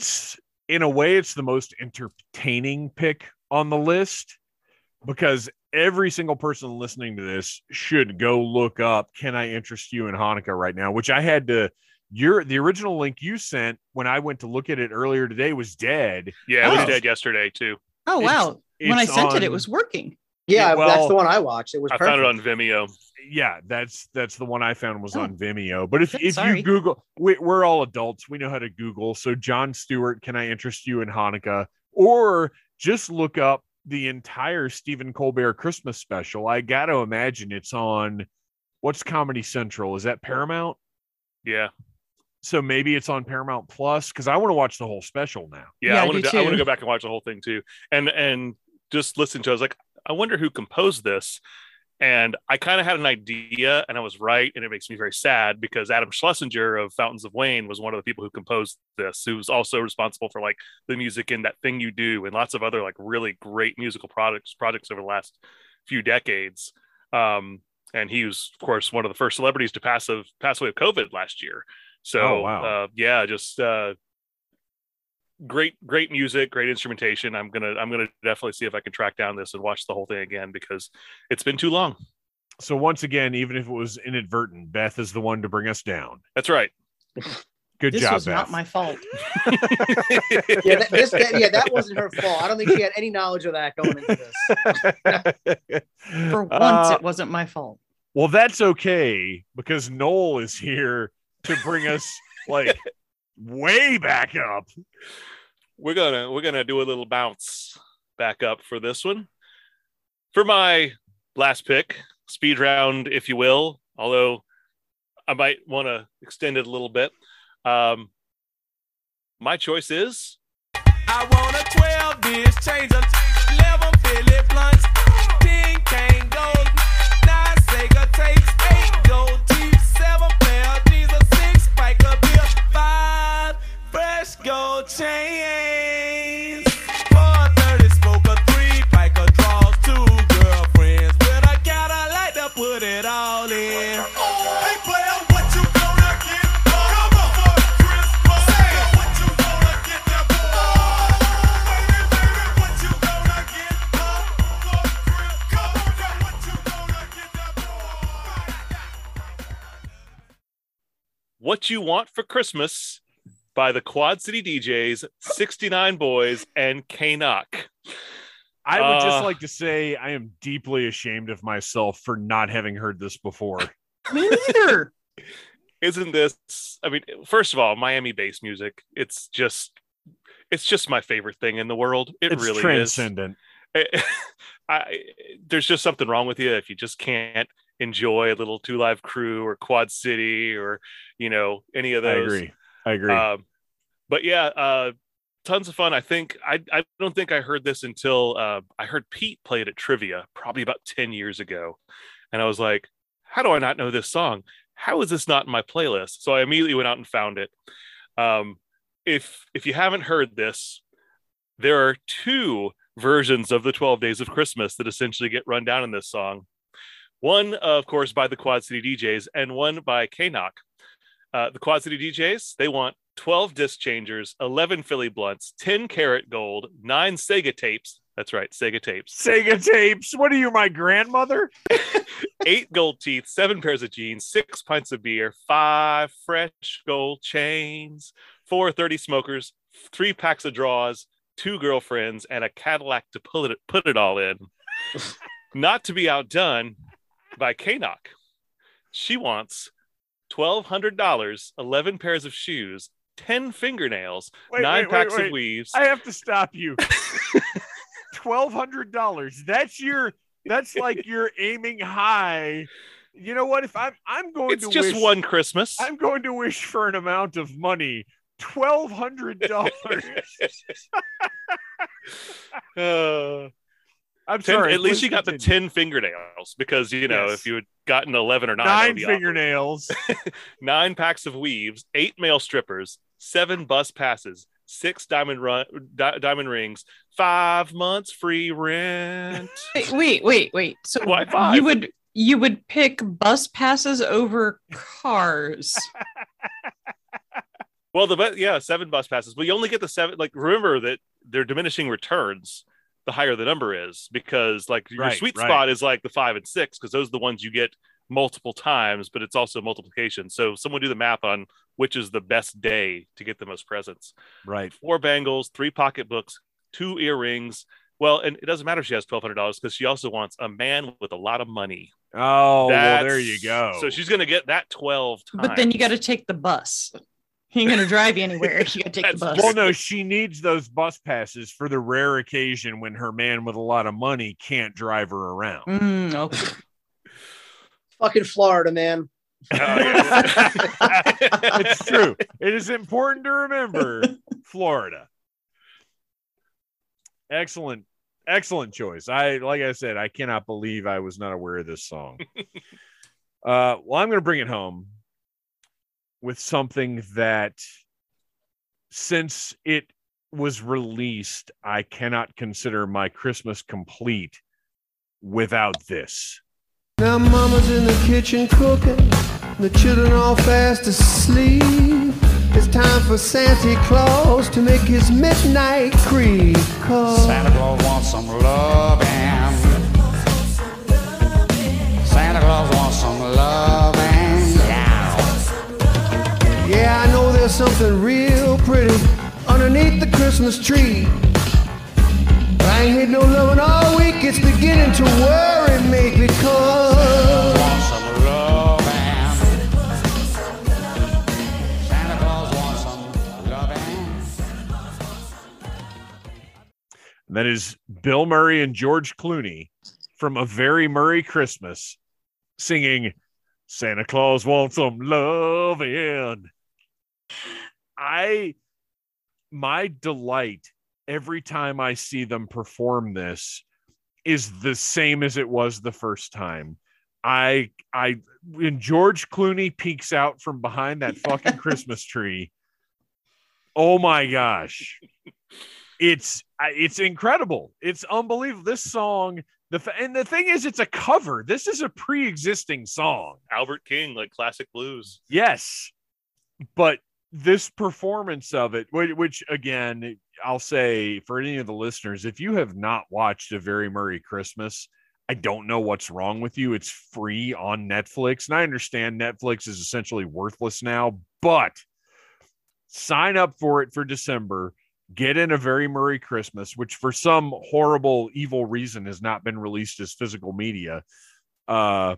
a way, it's the most entertaining pick on the list, because every single person listening to this should go look up Can I Interest You in Hanukkah right now, which I had to. The original link you sent when I went to look at it earlier today was dead. Yeah, it was dead yesterday too. Oh wow! When I sent it was working. Yeah, well, that's the one I watched. It was. I found it on Vimeo. Yeah, that's the one I found was on Vimeo. But if you Google, we're all adults. We know how to Google. So Jon Stewart, Can I Interest You in Hanukkah? Or just look up the entire Stephen Colbert Christmas special. I got to imagine it's on. What's Comedy Central? Is that Paramount? Yeah. So maybe it's on Paramount Plus, because I want to watch the whole special now. Yeah, I want to go back and watch the whole thing too, and just listen to it. I was like, I wonder who composed this, and I kind of had an idea, and I was right, and it makes me very sad because Adam Schlesinger of Fountains of Wayne was one of the people who composed this, who was also responsible for like the music in That Thing You Do and lots of other like really great musical projects over the last few decades. And he was, of course, one of the first celebrities to pass away of COVID last year. So, just great music, great instrumentation. I'm gonna definitely see if I can track down this and watch the whole thing again, because it's been too long. So once again, even if it was inadvertent, Beth is the one to bring us down. That's right. Good job, Beth. This was not my fault. That wasn't her fault. I don't think she had any knowledge of that going into this. For once, it wasn't my fault. Well, that's okay, because Noel is here to bring us like way back up. We're gonna do a little bounce back up for this one. For my last pick, speed round, if you will, although I might want to extend it a little bit. My choice is I want a 12 dish change of 11 Philip lunch, 10 cane gold, 9 Sega tapes, 8 gold teeth, 7 pair Jesus, 6 spike up here, 5 fresh gold chains, 4 What You Want for Christmas by the Quad City DJs, 69 Boys, and K-Knock. I would just like to say I am deeply ashamed of myself for not having heard this before. Me neither. Isn't this, I mean, first of all, Miami-based music, it's just my favorite thing in the world. It's really transcendent. Is. There's just something wrong with you if you just can't enjoy a little Two Live Crew or Quad City or, you know, any of those. I agree. But yeah, tons of fun. I think I don't think I heard this until I heard Pete play it at Trivia probably about 10 years ago. And I was like, how do I not know this song? How is this not in my playlist? So I immediately went out and found it. If you haven't heard this, there are two versions of the 12 Days of Christmas that essentially get run down in this song. One, of course, by the Quad City DJs and one by K-Knock. The Quad City DJs, they want 12 disc changers, 11 Philly blunts, 10 karat gold, 9 Sega tapes. That's right, Sega tapes. Sega tapes. What are you, my grandmother? 8 gold teeth, 7 pairs of jeans, 6 pints of beer, 5 fresh gold chains, 4 30 smokers, 3 packs of draws, 2 girlfriends, and a Cadillac to put it all in. Not to be outdone by K-Knock. She wants $1,200, 11 pairs of shoes, 10 fingernails, nine packs of weaves. I have to stop you. $1,200. That's like you're aiming high. You know what? If I'm going it's to just wish, one Christmas. I'm going to wish for an amount of money. $1,200. I'm sorry. At least you got the 10 fingernails, because you know, yes. If you had gotten 11 or 9 fingernails, 9 packs of weaves, 8 male strippers, 7 bus passes, 6 diamond rings, 5 months free rent. Wait. So why 5? You would pick bus passes over cars. Well, 7 bus passes. Well, you only get the 7. Like, remember that they're diminishing returns the higher the number is, because like your sweet spot is like the 5 and 6, because those are the ones you get multiple times, but it's also multiplication. So someone do the math on which is the best day to get the most presents. Right. 4 bangles, 3 pocketbooks, 2 earrings. Well, and it doesn't matter if she has $1,200, because she also wants a man with a lot of money. Oh, well, there you go. So she's going to get that 12 times. But then you got to take the bus. You're going to drive you anywhere. You got to take the bus. Well, no, she needs those bus passes for the rare occasion when her man with a lot of money can't drive her around. Okay. Fucking Florida, man. Yeah. It's true. It is important to remember Florida. Excellent choice. Like I said, I cannot believe I was not aware of this song. Well, I'm going to bring it home with something that, since it was released, I cannot consider my Christmas complete without this. Now mama's in the kitchen cooking, the children all fast asleep. It's time for Santa Claus to make his midnight creep. Santa Claus wants some loving. Santa Claus wants some loving. Yeah. Yeah, I know there's something real pretty underneath the Christmas tree. I ain't had no loving all week. It's beginning to worry me because Santa Claus wants some loving. Santa Claus wants some loving. That is Bill Murray and George Clooney from A Very Murray Christmas singing Santa Claus Wants Some Loving. My delight every time I see them perform this is the same as it was the first time. I when George Clooney peeks out from behind that fucking Christmas tree, oh my gosh. It's incredible. It's unbelievable. This song, and the thing is, it's a cover. This is a pre-existing song. Albert King, like classic blues. Yes. But this performance of it, which again, I'll say for any of the listeners, if you have not watched A Very Murray Christmas, I don't know what's wrong with you. It's free on Netflix. And I understand Netflix is essentially worthless now, but sign up for it for December. Get in A Very Merry Christmas, which for some horrible, evil reason has not been released as physical media. And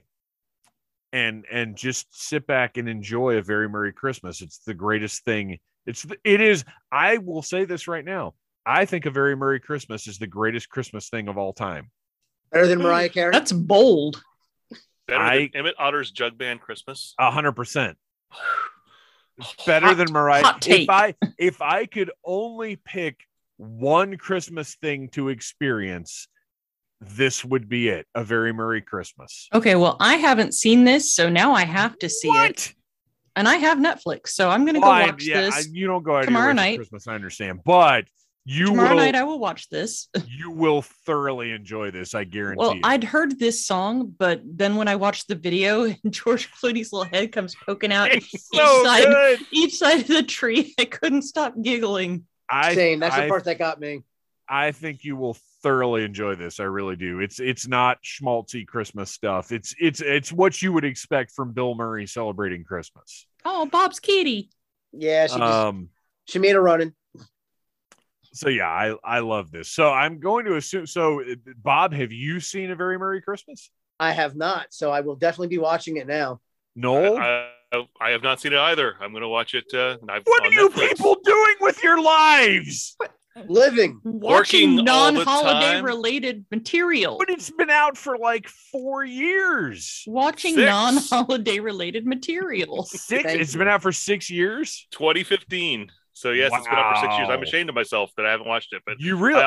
just sit back and enjoy A Very Merry Christmas. It's the greatest thing. It is. I will say this right now. I think A Very Merry Christmas is the greatest Christmas thing of all time. Better than Mariah Carey? That's bold. Better than Emmett Otter's Jug Band Christmas? 100%. Better than Mariah. If I could only pick one Christmas thing to experience, this would be it. A Very Merry Christmas. Okay, well, I haven't seen this, so now I have to see it. And I have Netflix, so I'm going to go watch this. You don't go out tomorrow night. Christmas, I understand, but tomorrow night I will watch this. You will thoroughly enjoy this, I guarantee. Well, I'd heard this song, but then when I watched the video, George Clooney's little head comes poking out each side of the tree, I couldn't stop giggling. That's the part that got me. I think you will thoroughly enjoy this. I really do. It's not schmaltzy Christmas stuff. It's what you would expect from Bill Murray celebrating Christmas. Oh, Bob's kitty. Yeah, she made a running. So yeah, I love this. So I'm going to assume. So Bob, have you seen A Very Merry Christmas? I have not. So I will definitely be watching it now. No, I have not seen it either. I'm going to watch it. What are you people doing with your lives? Living, watching non-holiday related material. But it's been out for like 4 years. Watching non-holiday related material. It's been out for 6 years. 2015. So yes, wow. It's been up for 6 years. I'm ashamed of myself that I haven't watched it, but you really.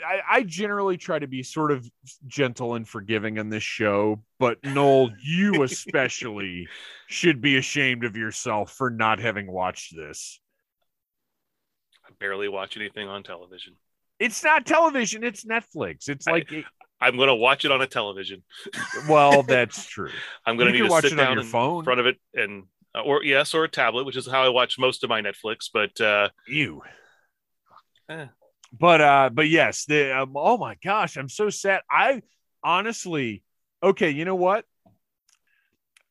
I generally try to be sort of gentle and forgiving on this show, but Noel, you especially should be ashamed of yourself for not having watched this. I barely watch anything on television. It's not television; it's Netflix. I'm going to watch it on a television. Well, that's true. I'm going to need to sit down on your phone in front of it and. Or a tablet, which is how I watch most of my Netflix. But yes, oh my gosh, I'm so sad. I honestly, okay, you know what?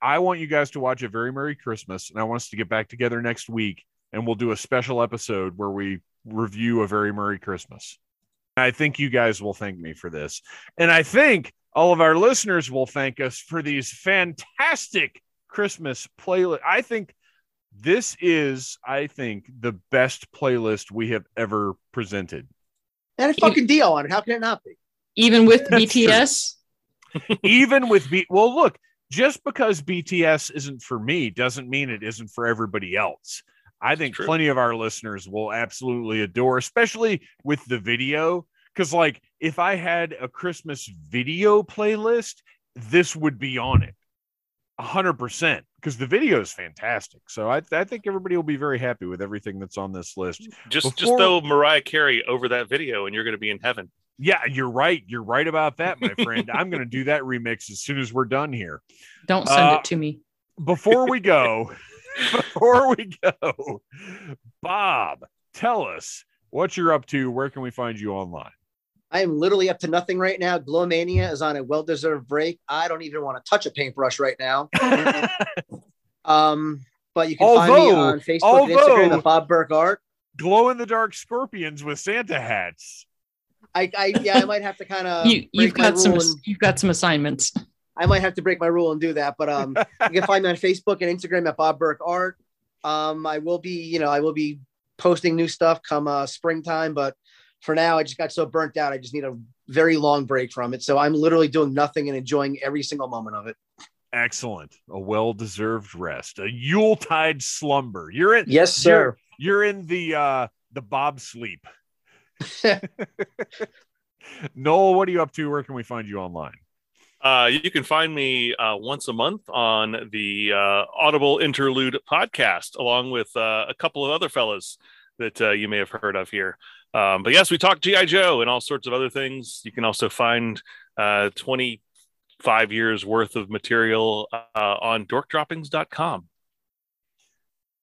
I want you guys to watch A Very Merry Christmas, and I want us to get back together next week, and we'll do a special episode where we review A Very Merry Christmas. I think you guys will thank me for this, and I think all of our listeners will thank us for these fantastic Christmas playlist. I think this is, the best playlist we have ever presented. And a fucking Dio on it. How can it not be? Even with BTS? Even with well, look, just because BTS isn't for me doesn't mean it isn't for everybody else. I think plenty of our listeners will absolutely adore, especially with the video. Because, like, if I had a Christmas video playlist, this would be on it. 100%, because the video is fantastic. So I think everybody will be very happy with everything that's on this list. Just throw Mariah Carey over that video and you're going to be in heaven. Yeah, you're right. You're right about that, my friend. I'm going to do that remix as soon as we're done here. Don't send it to me. Before we go, Bob, tell us what you're up to. Where can we find you online? I am literally up to nothing right now. Glowmania is on a well-deserved break. I don't even want to touch a paintbrush right now. But you can find me on Facebook and Instagram at Bob Burke Art. Glow-in-the-dark scorpions with Santa hats. I might have to kind of you've got some assignments. I might have to break my rule and do that. But you can find me on Facebook and Instagram at Bob Burke Art. I will be posting new stuff come springtime, but for now, I just got so burnt out. I just need a very long break from it. So I'm literally doing nothing and enjoying every single moment of it. Excellent. A well-deserved rest. A Yuletide slumber. You're in. Yes, sir. You're in the Bob sleep. Noel, what are you up to? Where can we find you online? You can find me once a month on the Audible Interlude podcast, along with a couple of other fellas that you may have heard of here. But yes, we talk G.I. Joe and all sorts of other things. You can also find 25 years worth of material on dorkdroppings.com.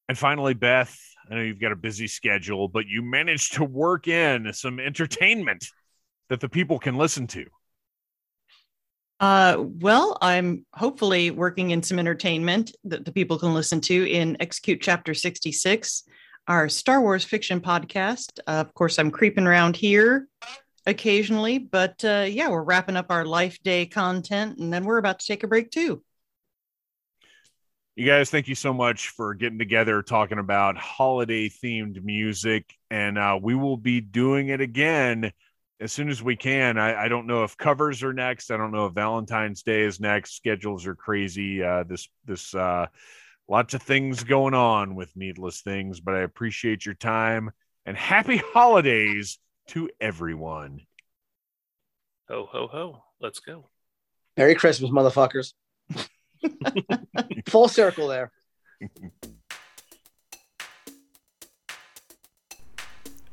And finally, Beth, I know you've got a busy schedule, but you managed to work in some entertainment that the people can listen to. Well, I'm hopefully working in some entertainment that the people can listen to in Execute Chapter 66, our Star Wars fiction podcast. Of course, I'm creeping around here occasionally, but yeah, we're wrapping up our Life Day content, and then we're about to take a break too. You guys, thank you so much for getting together, talking about holiday-themed music, and we will be doing it again as soon as we can. I don't know if covers are next. I don't know if Valentine's Day is next. Schedules are crazy. Lots of things going on with Needless Things, but I appreciate your time, and happy holidays to everyone. Ho, ho, ho. Let's go. Merry Christmas, motherfuckers. Full circle there.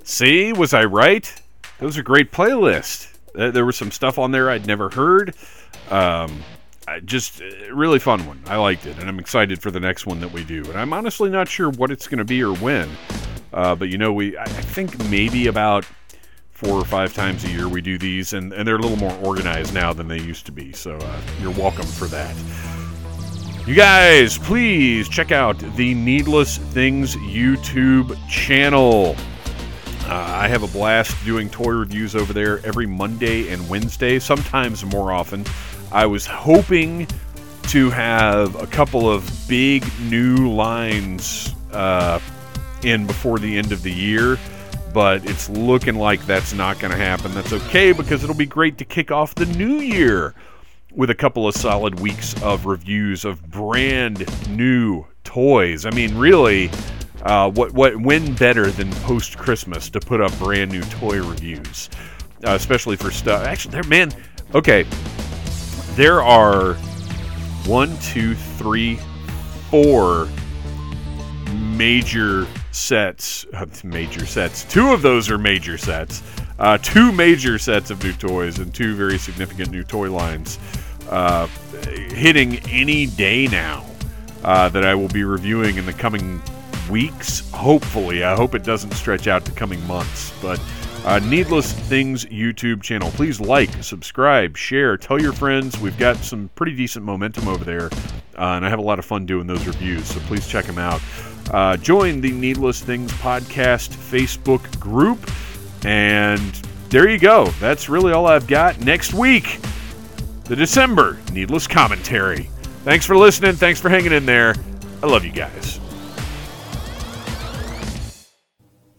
See, was I right? Those are great playlists. There was some stuff on there I'd never heard. Just a really fun one. I liked it, and I'm excited for the next one that we do. And I'm honestly not sure what it's going to be or when. But you know, I think maybe about 4 or 5 times a year we do these, and they're a little more organized now than they used to be. So you're welcome for that. You guys, please check out the Needless Things YouTube channel. I have a blast doing toy reviews over there every Monday and Wednesday, sometimes more often. I was hoping to have a couple of big new lines in before the end of the year, but it's looking like that's not going to happen. That's okay, because it'll be great to kick off the new year with a couple of solid weeks of reviews of brand new toys. I mean, really, when better than post-Christmas to put up brand new toy reviews, especially for stuff. Actually, there are 4 major sets. 2 of those are major sets. 2 major sets of new toys and 2 very significant new toy lines hitting any day now that I will be reviewing in the coming weeks. Hopefully, I hope it doesn't stretch out to coming months. But Needless Things YouTube channel, please like, subscribe, share, tell your friends. We've got some pretty decent momentum over there, and I have a lot of fun doing those reviews. So please check them out. Join the Needless Things podcast Facebook group. And there you go. That's really all I've got. Next week, the December Needless Commentary. Thanks for listening. Thanks for hanging in there. I love you guys.